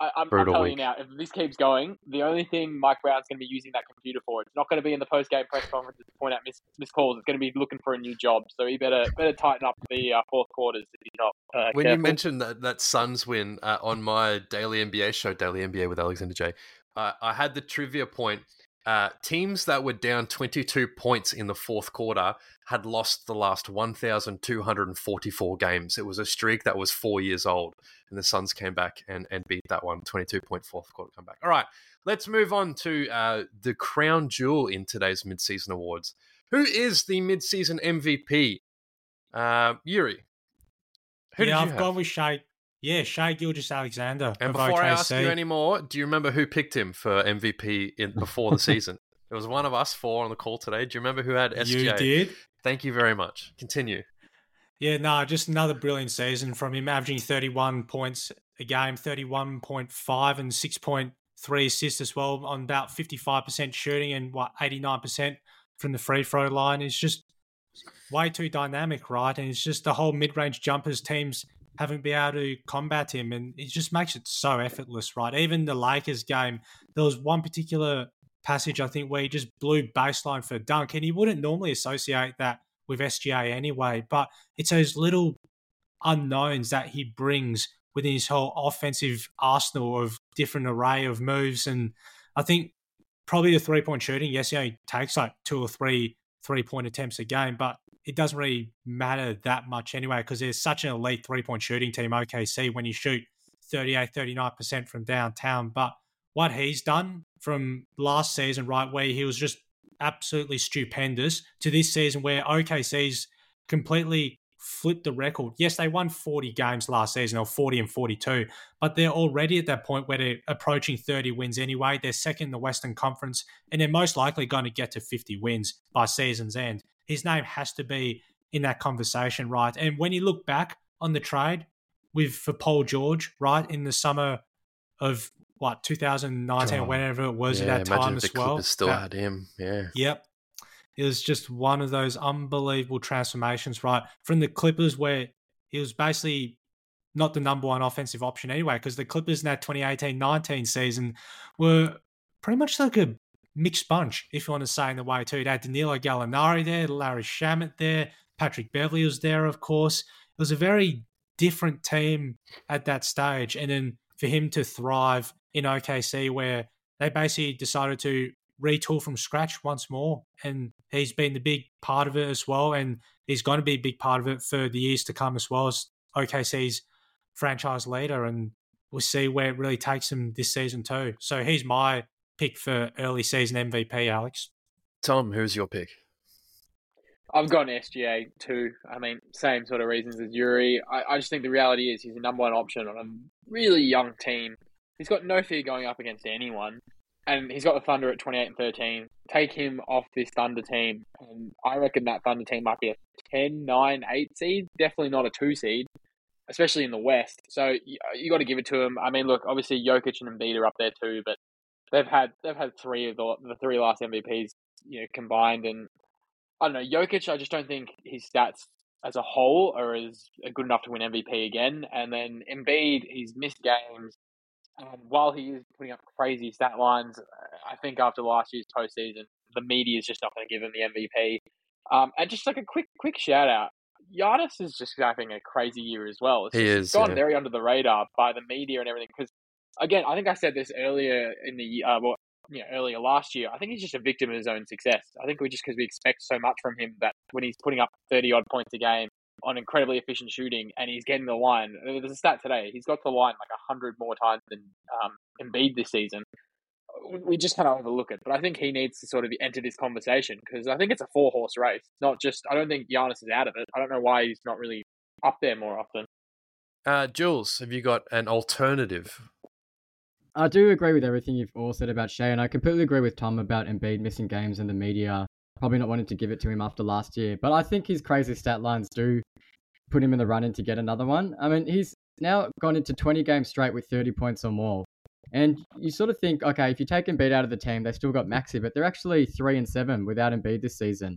I'm telling you now, if this keeps going, the only thing Mike Brown's going to be using that computer for, it's not going to be in the post-game press conference to point out missed calls. It's going to be looking for a new job. So he better tighten up the fourth quarters if he's not when careful. You mentioned that Suns win on my Daily NBA show, Daily NBA with Alexander J, I had the trivia point. Teams that were down 22 points in the fourth quarter had lost the last 1,244 games. It was a streak that was 4 years old, and the Suns came back and beat that one, 22-point fourth quarter comeback. All right, let's move on to the crown jewel in today's midseason awards. Who is the midseason MVP? Yuri. I've gone with Shai. Yeah, Shai Gilgeous-Alexander. And before I ask you anymore, do you remember who picked him for MVP before the season? It was one of us 4 on the call today. Do you remember who had SGA? You did. Thank you very much. Continue. Yeah, no, just another brilliant season from him, averaging 31 points a game, 31.5 and 6.3 assists as well, on about 55% shooting and 89% from the free throw line. It's just way too dynamic, right? And it's just the whole mid-range jumpers teams haven't been able to combat him, and it just makes it so effortless, right? Even the Lakers game, there was one particular passage, I think, where he just blew baseline for a dunk, and he wouldn't normally associate that with SGA anyway, but it's those little unknowns that he brings within his whole offensive arsenal of different array of moves. And I think probably the three-point shooting, yes, he only takes like 2 or 3 three-point attempts a game, but it doesn't really matter that much anyway because there's such an elite three-point shooting team, OKC, when you shoot 38, 39% from downtown. But what he's done from last season, right, where he was just absolutely stupendous, to this season where OKC's completely flipped the record. Yes, they won 40 games last season, or 40 and 42, but they're already at that point where they're approaching 30 wins anyway. They're second in the Western Conference, and they're most likely going to get to 50 wins by season's end. His name has to be in that conversation, right? And when you look back on the trade for Paul George, right, in the summer of what, 2019, whenever it was at that time as well. Clippers still had him. Yeah. Yep. It was just one of those unbelievable transformations, right? From the Clippers where he was basically not the number one offensive option anyway, because the Clippers in that 2018-19 season were pretty much like a mixed bunch, if you want to say, in the way too. They had Danilo Gallinari there, Larry Shamet there, Patrick Beverley was there, of course. It was a very different team at that stage. And then for him to thrive in OKC, where they basically decided to retool from scratch once more, and he's been the big part of it as well, and he's going to be a big part of it for the years to come as well as OKC's franchise leader, and we'll see where it really takes him this season too. So he's my pick for early season MVP, Alex. Tom, who's your pick? I've gone SGA too. I mean, same sort of reasons as Yuri. I just think the reality is he's the number one option on a really young team. He's got no fear going up against anyone. And he's got the Thunder at 28-13. Take him off this Thunder team, and I reckon that Thunder team might be a 10, 9, 8 seed. Definitely not a 2 seed, especially in the West. So you got to give it to him. I mean, look, obviously Jokic and Embiid are up there too, but they've had three of the three last MVPs, you know, combined. And I don't know, Jokic, I just don't think his stats as a whole are good enough to win MVP again. And then Embiid, he's missed games. And while he is putting up crazy stat lines, I think after last year's postseason, the media is just not going to give him the MVP. And just like a quick shout out, Giannis is just having a crazy year as well. He's gone very under the radar by the media and everything. Because again, I think I said this earlier in the earlier last year. I think he's just a victim of his own success. I think we expect so much from him that when he's putting up 30-odd points a game on incredibly efficient shooting, and he's getting the line. There's a stat today. He's got the line like 100 more times than Embiid this season. We just kind of overlook it. But I think he needs to sort of enter this conversation, because I think it's a four-horse race. Not just, I don't think Giannis is out of it. I don't know why he's not really up there more often. Jules, have you got an alternative? I do agree with everything you've all said about Shai, and I completely agree with Tom about Embiid missing games and the media probably not wanting to give it to him after last year. But I think his crazy stat lines do put him in the running to get another one. I mean, he's now gone into 20 games straight with 30 points or more. And you sort of think, okay, if you take Embiid out of the team, they still got Maxi, but they're actually 3-7 without Embiid this season.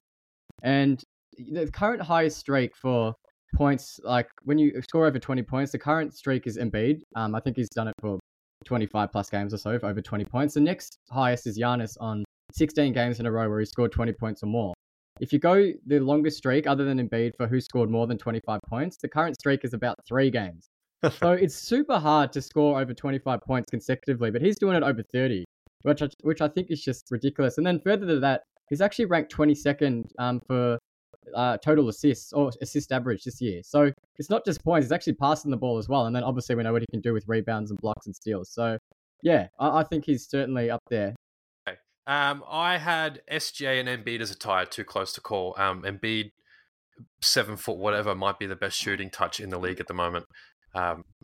And the current highest streak for points, like when you score over 20 points, the current streak is Embiid. I think he's done it for 25 plus games or so, for over 20 points. The next highest is Giannis on 16 games in a row where he scored 20 points or more. If you go the longest streak, other than Embiid, for who scored more than 25 points, the current streak is about 3 games. So it's super hard to score over 25 points consecutively, but he's doing it over 30, which I think is just ridiculous. And then further to that, he's actually ranked 22nd for total assists or assist average this year. So it's not just points, he's actually passing the ball as well. And then obviously we know what he can do with rebounds and blocks and steals. So yeah, I think he's certainly up there. I had SGA and Embiid as a tie, too close to call. Embiid, 7 foot whatever, might be the best shooting touch in the league at the moment.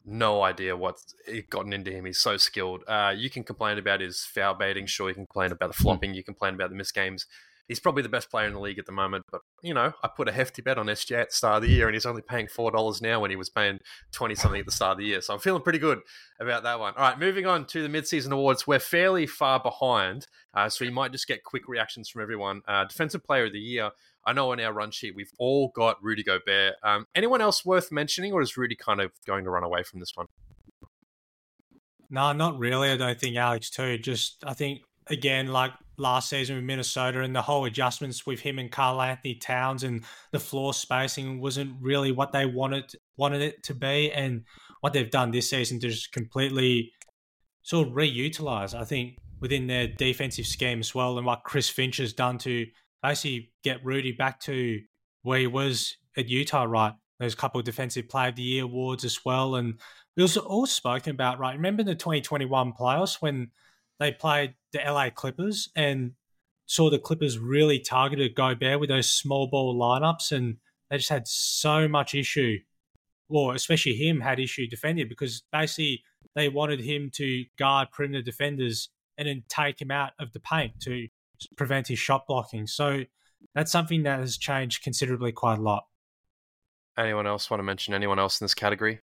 No idea what's gotten into him. He's so skilled. You can complain about his foul baiting. Sure, you can complain about the flopping. You can complain about the missed games. He's probably the best player in the league at the moment. But, you know, I put a hefty bet on SGA at the start of the year, and he's only paying $4 now when he was paying 20-something at the start of the year. So I'm feeling pretty good about that one. All right, moving on to the midseason awards. We're fairly far behind, so you might just get quick reactions from everyone. Defensive Player of the Year. I know on our run sheet we've all got Rudy Gobert. Anyone else worth mentioning, or is Rudy kind of going to run away from this one? No, not really. I don't think, Alex, too. Just I think, again, like last season with Minnesota and the whole adjustments with him and Karl Anthony Towns and the floor spacing wasn't really what they wanted it to be, and what they've done this season to just completely sort of reutilize, I think, within their defensive scheme as well, and what Chris Finch has done to basically get Rudy back to where he was at Utah, right? There's a couple of Defensive Player of the Year awards as well, and it was all spoken about, right? Remember the 2021 playoffs when they played the LA Clippers and saw the Clippers really targeted Gobert with those small ball lineups, and they just had so much issue, or especially him had issue defending, because basically they wanted him to guard perimeter defenders and then take him out of the paint to prevent his shot blocking. So that's something that has changed considerably quite a lot. Anyone else want to mention anyone else in this category?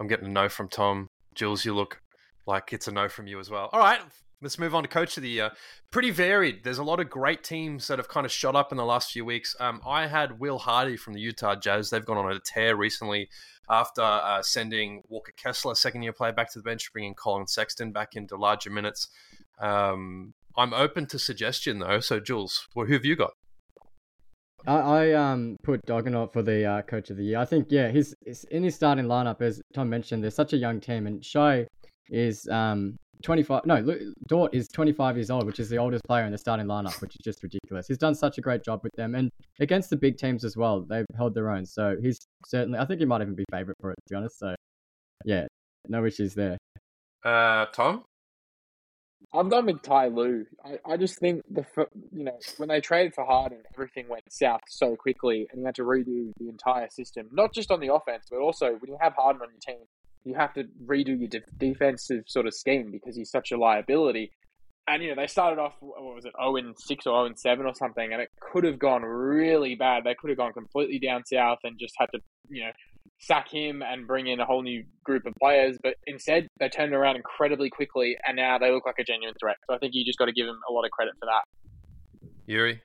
I'm getting a no from Tom. Jules, you look Like, it's a no from you as well. All right, let's move on to Coach of the Year. Pretty varied. There's a lot of great teams that have kind of shot up in the last few weeks. I had Will Hardy from the Utah Jazz. They've gone on a tear recently after sending Walker Kessler, second-year player, back to the bench, bringing Colin Sexton back into larger minutes. I'm open to suggestion, though. So, Jules, who have you got? I put Doggett for the Coach of the Year. I think, yeah, he's in his starting lineup, as Tom mentioned, they're such a young team, and Shai is 25. No, Dort is 25 years old, which is the oldest player in the starting lineup, which is just ridiculous. He's done such a great job with them, and against the big teams as well, they've held their own. So he's certainly, I think he might even be favorite for it, to be honest. So yeah, no issues there. Tom? I've gone with Ty Lue. I just think when they traded for Harden, everything went south so quickly, and you had to redo the entire system, not just on the offense, but also when you have Harden on your team, you have to redo your defensive sort of scheme because he's such a liability. And, they started off, 0-6 or 0-7 or something, and it could have gone really bad. They could have gone completely down south and just had to, sack him and bring in a whole new group of players. But instead, they turned around incredibly quickly, and now they look like a genuine threat. So I think you just got to give him a lot of credit for that. Yuri?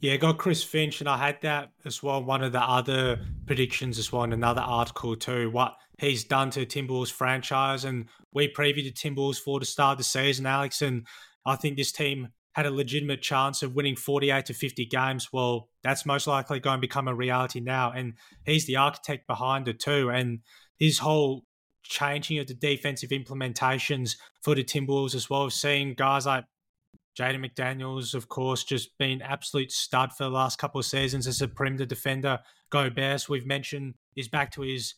Yeah, got Chris Finch, and I had that as well. One of the other predictions as well in another article too, what he's done to Timberwolves franchise, and we previewed the Timberwolves for the start of the season, Alex, and I think this team had a legitimate chance of winning 48 to 50 games. Well, that's most likely going to become a reality now, and he's the architect behind it too, and his whole changing of the defensive implementations for the Timberwolves as well, seeing guys like Jaden McDaniels, of course, just been absolute stud for the last couple of seasons as a perimeter defender. Gobert, we've mentioned, is back to his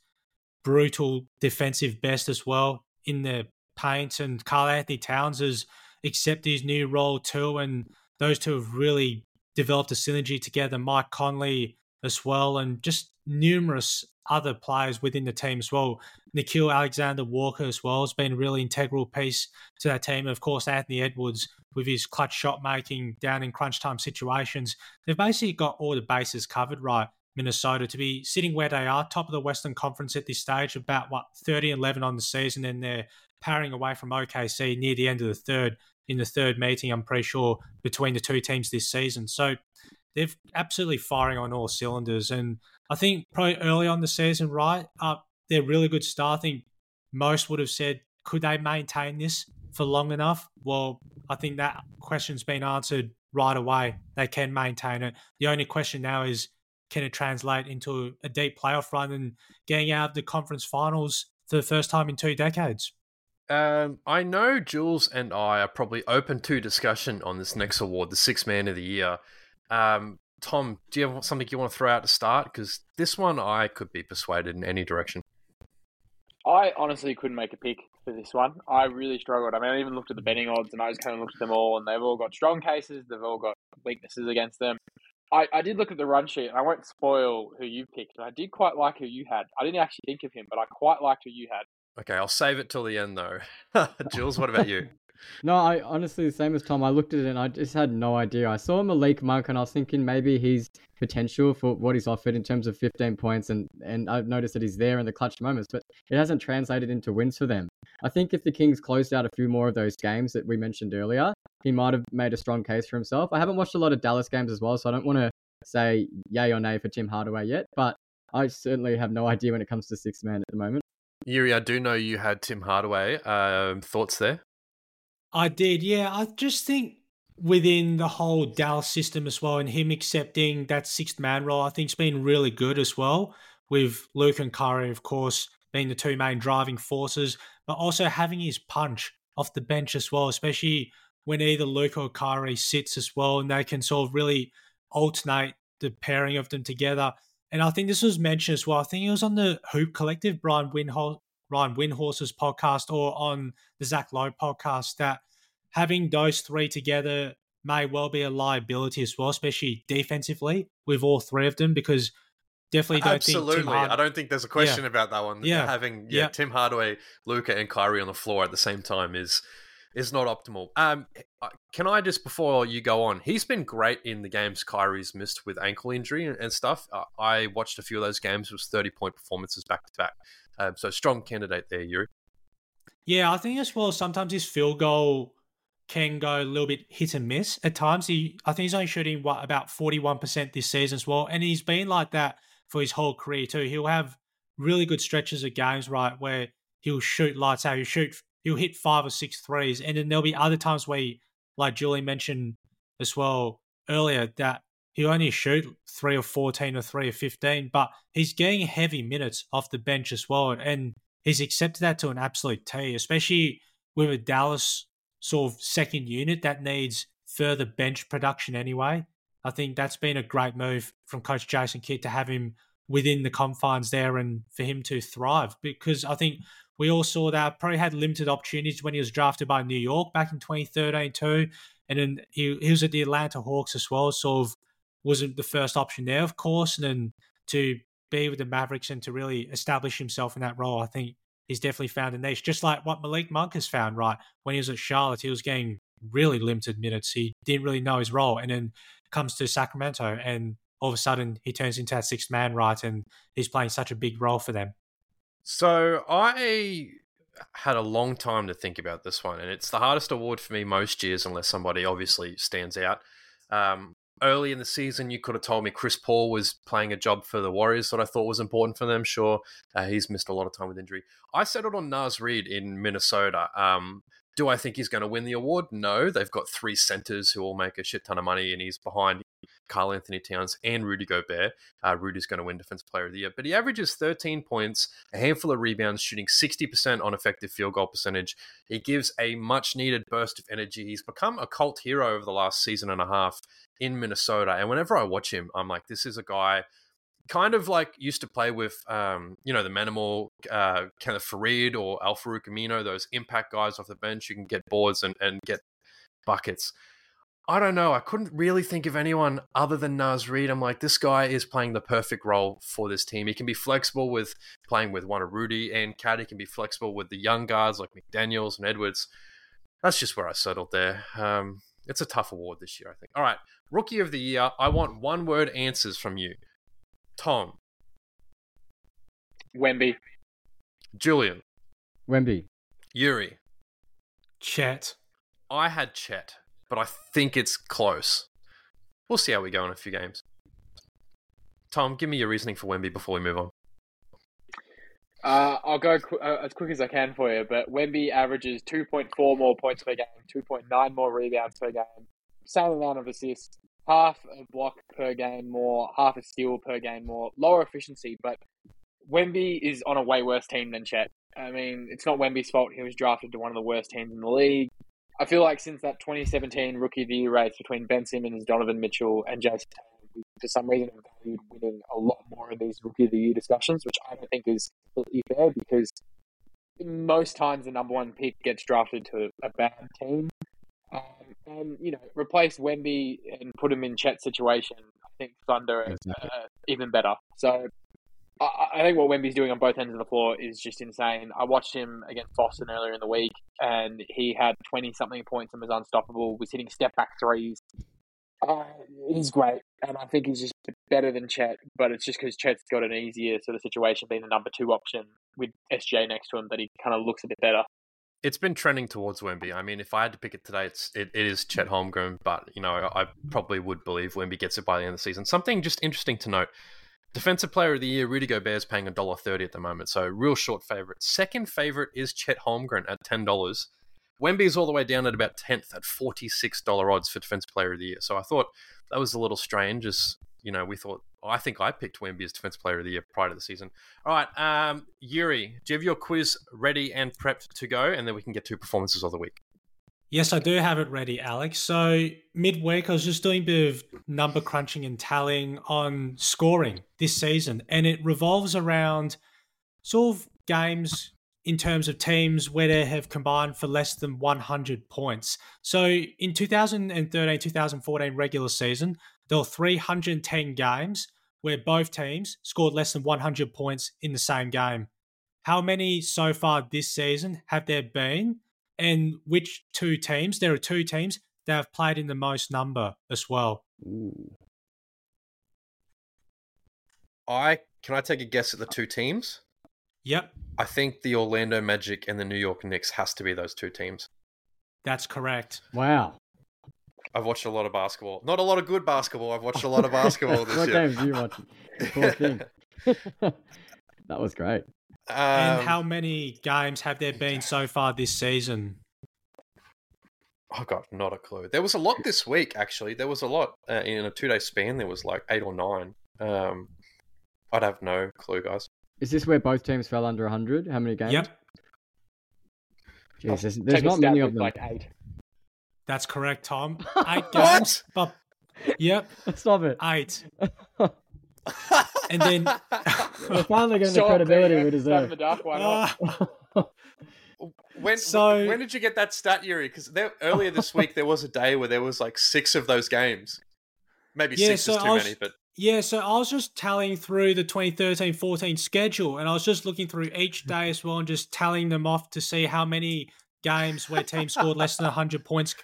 brutal defensive best as well in the paint. And Karl Anthony Towns has accepted his new role too. And those two have really developed a synergy together. Mike Conley as well, and just numerous other players within the team as well. Nickeil Alexander-Walker as well has been a really integral piece to that team. Of course, Anthony Edwards with his clutch shot making down in crunch time situations. They've basically got all the bases covered, right, Minnesota, to be sitting where they are, top of the Western Conference at this stage, about, 30-11 on the season, and they're powering away from OKC near the end of the third meeting, I'm pretty sure, between the two teams this season. So they're absolutely firing on all cylinders. And I think probably early on the season, right, they're really good start. I think most would have said, could they maintain this for long enough? Well, I think that question's been answered right away. They can maintain it. The only question now is, can it translate into a deep playoff run and getting out of the conference finals for the first time in 2 decades? I know Jules and I are probably open to discussion on this next award, the Sixth Man of the Year. Tom, do you have something you want to throw out to start? Because this one, I could be persuaded in any direction. I honestly couldn't make a pick for this one. I really struggled. I mean, I even looked at the betting odds, and I just kind of looked at them all, and they've all got strong cases. They've all got weaknesses against them. I did look at the run sheet, and I won't spoil who you picked. I did quite like who you had. I didn't actually think of him, but I quite liked who you had. Okay, I'll save it till the end, though. Jules, what about you? No, I honestly, the same as Tom, I looked at it and I just had no idea. I saw Malik Monk and I was thinking maybe his potential for what he's offered in terms of 15 points and I've noticed that he's there in the clutch moments, but it hasn't translated into wins for them. I think if the Kings closed out a few more of those games that we mentioned earlier, he might have made a strong case for himself. I haven't watched a lot of Dallas games as well, so I don't want to say yay or nay for Tim Hardaway yet, but I certainly have no idea when it comes to sixth man at the moment. Yuri, I do know you had Tim Hardaway. Thoughts there? I did, yeah. I just think within the whole Dallas system as well, and him accepting that sixth man role, I think has been really good as well, with Luke and Kyrie, of course, being the two main driving forces, but also having his punch off the bench as well, especially when either Luke or Kyrie sits as well, and they can sort of really alternate the pairing of them together. And I think this was mentioned as well. I think it was on the Hoop Collective, Brian Windhorse's podcast, or on the Zach Lowe podcast, that having those three together may well be a liability as well, especially defensively with all three of them, because definitely don't Absolutely. Think I don't think there's a question about that one. Yeah. Having Tim Hardaway, Luka and Kyrie on the floor at the same time is not optimal. Can I just, before you go on, he's been great in the games Kyrie's missed with ankle injury and stuff. I watched a few of those games. It was 30-point performances back to back. So strong candidate there, Yuri. Yeah, I think as well, sometimes his field goal can go a little bit hit and miss. At times, I think he's only shooting about 41% this season as well. And he's been like that for his whole career too. He'll have really good stretches of games, right, where he'll shoot lights out. He'll hit 5 or 6 threes. And then there'll be other times where, like Julie mentioned as well earlier, that he'll only shoot 3 or 14 or 3 or 15. But he's getting heavy minutes off the bench as well. And he's accepted that to an absolute T, especially with a Dallas sort of second unit that needs further bench production anyway. I think that's been a great move from Coach Jason Kidd to have him within the confines there and for him to thrive, because I think we all saw that probably had limited opportunities when he was drafted by New York back in 2013 too. And then he was at the Atlanta Hawks as well, sort of wasn't the first option there, of course. And then to be with the Mavericks and to really establish himself in that role, I think he's definitely found a niche, just like what Malik Monk has found, right? When he was at Charlotte, he was getting really limited minutes. He didn't really know his role. And then comes to Sacramento and all of a sudden he turns into that sixth man, right? And he's playing such a big role for them. So I had a long time to think about this one, and it's the hardest award for me most years unless somebody obviously stands out. Early in the season, you could have told me Chris Paul was playing a job for the Warriors that I thought was important for them. Sure, he's missed a lot of time with injury. I settled on Naz Reid in Minnesota. Do I think he's going to win the award? No. They've got 3 centers who all make a shit ton of money, and he's behind Karl Anthony Towns and Rudy Gobert. Rudy's going to win Defensive Player of the Year. But he averages 13 points, a handful of rebounds, shooting 60% on effective field goal percentage. He gives a much-needed burst of energy. He's become a cult hero over the last season and a half in Minnesota. And whenever I watch him, I'm like, this is a guy kind of like used to play with, the Manimal, Kenneth Farid or Al-Farouq Amino, those impact guys off the bench. You can get boards and get buckets. I don't know. I couldn't really think of anyone other than Naz Reid. I'm like, this guy is playing the perfect role for this team. He can be flexible with playing with one of Rudy and Cat. He can be flexible with the young guards like McDaniels and Edwards. That's just where I settled there. It's a tough award this year, I think. All right, Rookie of the Year. I want one-word answers from you. Tom. Wemby. Julian. Wemby. Yuri. Chet. I had Chet, but I think it's close. We'll see how we go in a few games. Tom, give me your reasoning for Wemby before we move on. I'll go as quick as I can for you, but Wemby averages 2.4 more points per game, 2.9 more rebounds per game, same amount of assists, half a block per game more, half a steal per game more, lower efficiency, but Wemby is on a way worse team than Chet. I mean, it's not Wemby's fault he was drafted to one of the worst teams in the league. I feel like since that 2017 Rookie of the Year race between Ben Simmons, Donovan Mitchell, and Jayson Tatum, we for some reason have valued winning a lot more of these Rookie of the Year discussions, which I don't think is completely fair because most times the number one pick gets drafted to a bad team. Replace Wemby and put him in Chet's situation, I think Thunder is even better. So I think what Wemby's doing on both ends of the floor is just insane. I watched him against Boston earlier in the week, and he had 20-something points and was unstoppable, was hitting step-back threes. He's great, and I think he's just better than Chet, but it's just because Chet's got an easier sort of situation, being the number 2 option with SJ next to him, that he kind of looks a bit better. It's been trending towards Wemby. I mean, if I had to pick it today, it is Chet Holmgren, but, I probably would believe Wemby gets it by the end of the season. Something just interesting to note. Defensive Player of the Year, Rudy Gobert is paying $1.30 at the moment, so real short favourite. Second favourite is Chet Holmgren at $10. Wemby is all the way down at about 10th at $46 odds for Defensive Player of the Year. So I thought that was a little strange, as I think I picked Wemby as Defensive Player of the Year prior to the season. All right, Yuri, do you have your quiz ready and prepped to go, and then we can get to performances of the week? Yes, I do have it ready, Alex. So midweek, I was just doing a bit of number crunching and tallying on scoring this season, and it revolves around sort of games in terms of teams where they have combined for less than 100 points. So in 2013-2014 regular season, there were 310 games where both teams scored less than 100 points in the same game. How many so far this season have there been? And which two teams? There are two teams that have played in the most number as well. Ooh. Can I take a guess at the two teams? Yep. I think the Orlando Magic and the New York Knicks has to be those two teams. That's correct. Wow. I've watched a lot of basketball. Not a lot of good basketball. I've watched a lot of basketball this year. What games are you watching? Cool thing. That was great. And how many games have there been so far this season? I've got not a clue. There was a lot this week, actually. There was a lot. In a 2-day span, there was like 8 or 9. I'd have no clue, guys. Is this where both teams fell under 100? How many games? Yep. Jeez, there's not many of them. Like 8. That's correct, Tom. 8 games. But, yep. Stop it. 8. And then we're finally getting the credibility we deserve. The dark one when did you get that stat, Yuri? Because earlier this week there was a day where there was like 6 of those games. Maybe 6 is too many, but yeah. So I was just tallying through the 2013-14 schedule, and I was just looking through each day as well, and just tallying them off to see how many games where teams scored less than 100 points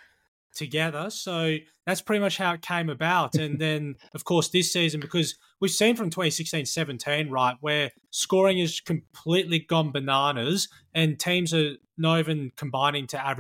together. So that's pretty much how it came about. And then of course this season, because we've seen from 2016-17, right, where scoring has completely gone bananas and teams are not even combining to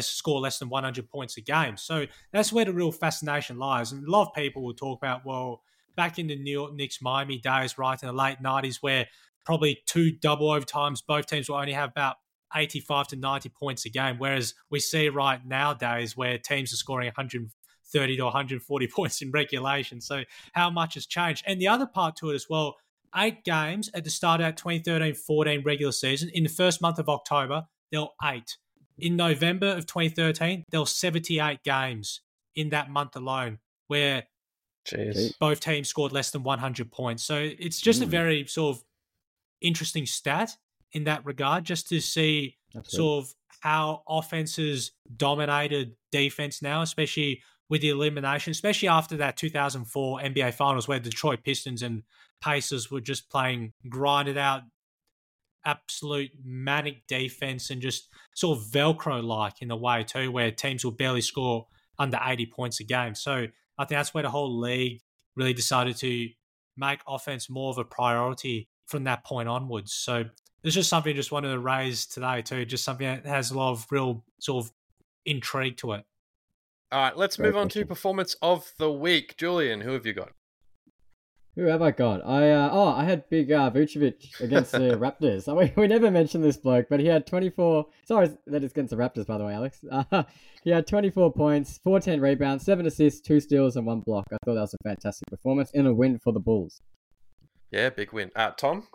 score less than 100 points a game. So that's where the real fascination lies. And a lot of people will talk about, well, back in the New York Knicks Miami days, right, in the late 90s, where probably 2 double overtimes, both teams will only have about 85 to 90 points a game, whereas we see right nowadays where teams are scoring 130 to 140 points in regulation. So how much has changed? And the other part to it as well, 8 games at the start of that 2013-14 regular season. In the first month of October, there were 8. In November of 2013, there were 78 games in that month alone where both teams scored less than 100 points. So it's just a very sort of interesting stat in that regard, just to see sort of how offenses dominated defense now, especially with the elimination, especially after that 2004 NBA Finals where Detroit Pistons and Pacers were just playing grinded out, absolute manic defense and just sort of Velcro-like in a way too, where teams will barely score under 80 points a game. So I think that's where the whole league really decided to make offense more of a priority from that point onwards. So it's just something I just wanted to raise today too, just something that has a lot of real sort of intrigue to it. All right, let's move on to performance of the week. Julian, who have you got? Who have I got? I had big Vucevic against the Raptors. We never mentioned this bloke, but he had 24... Sorry, that is against the Raptors, by the way, Alex. He had 24 points, 14 rebounds, 7 assists, 2 steals, and 1 block. I thought that was a fantastic performance and a win for the Bulls. Yeah, big win. Tom?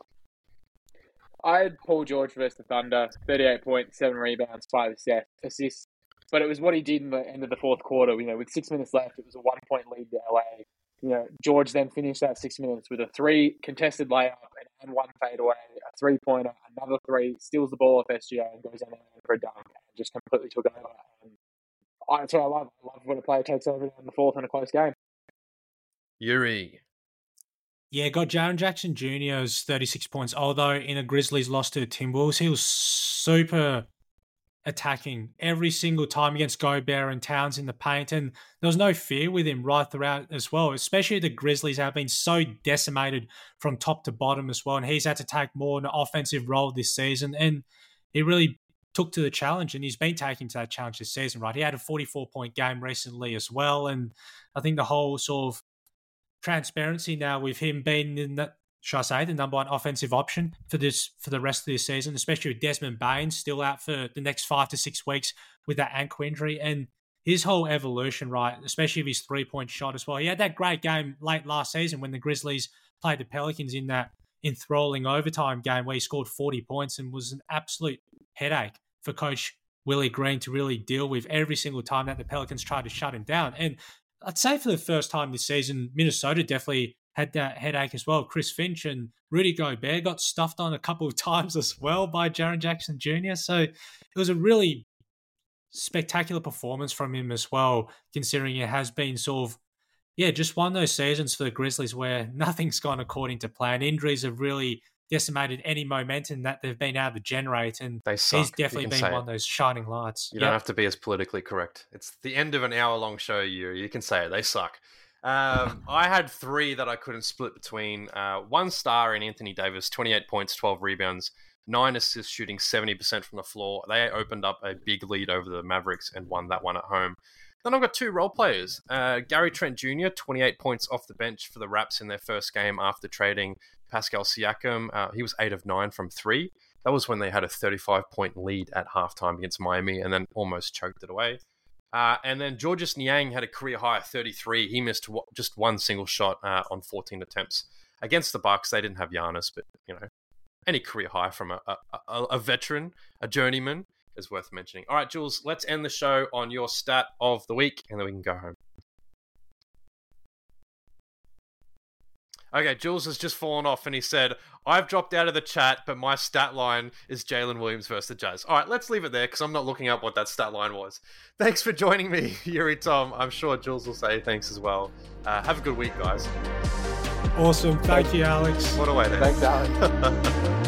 I had Paul George versus the Thunder, 38 points, 7 rebounds, 5 assists. But it was what he did in the end of the fourth quarter. You know, with 6 minutes left, it was a 1-point lead to LA. You know, George then finished that 6 minutes with a 3 contested layup and 1 fadeaway, a 3-pointer, another 3, steals the ball off SGA and goes down for a dunk and just completely took over. That's what I love. I love when a player takes over in the fourth in a close game. Yuri. Yeah, got Jaren Jackson Jr.'s 36 points, although in a Grizzlies loss to Timberwolves, he was super attacking every single time against Gobert and Towns in the paint, and there was no fear with him right throughout as well, especially the Grizzlies have been so decimated from top to bottom as well, and he's had to take more an offensive role this season, and he really took to the challenge, and he's been taking to that challenge this season, right? He had a 44-point game recently as well, and I think the whole sort of transparency now with him being the number 1 offensive option for the rest of this season, especially with Desmond Bane still out for the next 5 to 6 weeks with that ankle injury, and his whole evolution, right, especially with his 3-point shot as well. He had that great game late last season when the Grizzlies played the Pelicans in that enthralling overtime game where he scored 40 points and was an absolute headache for Coach Willie Green to really deal with every single time that the Pelicans tried to shut him down. And I'd say for the first time this season, Minnesota definitely had that headache as well. Chris Finch and Rudy Gobert got stuffed on a couple of times as well by Jaren Jackson Jr. So it was a really spectacular performance from him as well, considering it has been sort of, just one of those seasons for the Grizzlies where nothing's gone according to plan. Injuries have really decimated any momentum that they've been able to generate, and he's definitely been one of those shining lights. You don't have to be as politically correct. It's the end of an hour-long show, you can say it. They suck. I had three that I couldn't split between. One star in Anthony Davis, 28 points, 12 rebounds, 9 assists, shooting 70% from the floor. They opened up a big lead over the Mavericks and won that one at home. Then I've got two role players. Gary Trent Jr., 28 points off the bench for the Raps in their first game after trading Pascal Siakam. He was 8 of 9 from 3. That was when they had a 35-point lead at halftime against Miami and then almost choked it away. And then Georges Niang had a career-high 33. He missed just one single shot on 14 attempts. Against the Bucks, they didn't have Giannis, but, you know, any career-high from a veteran, a journeyman, is worth mentioning. All right, Jules, let's end the show on your stat of the week, and then we can go home. Okay, Jules has just fallen off, and he said, I've dropped out of the chat, but my stat line is Jalen Williams versus the Jazz. All right, let's leave it there, because I'm not looking up what that stat line was. Thanks for joining me, Yuri Tom. I'm sure Jules will say thanks as well. Have a good week, guys. Awesome. Thank you, Alex. What a way there. Thanks, Alex.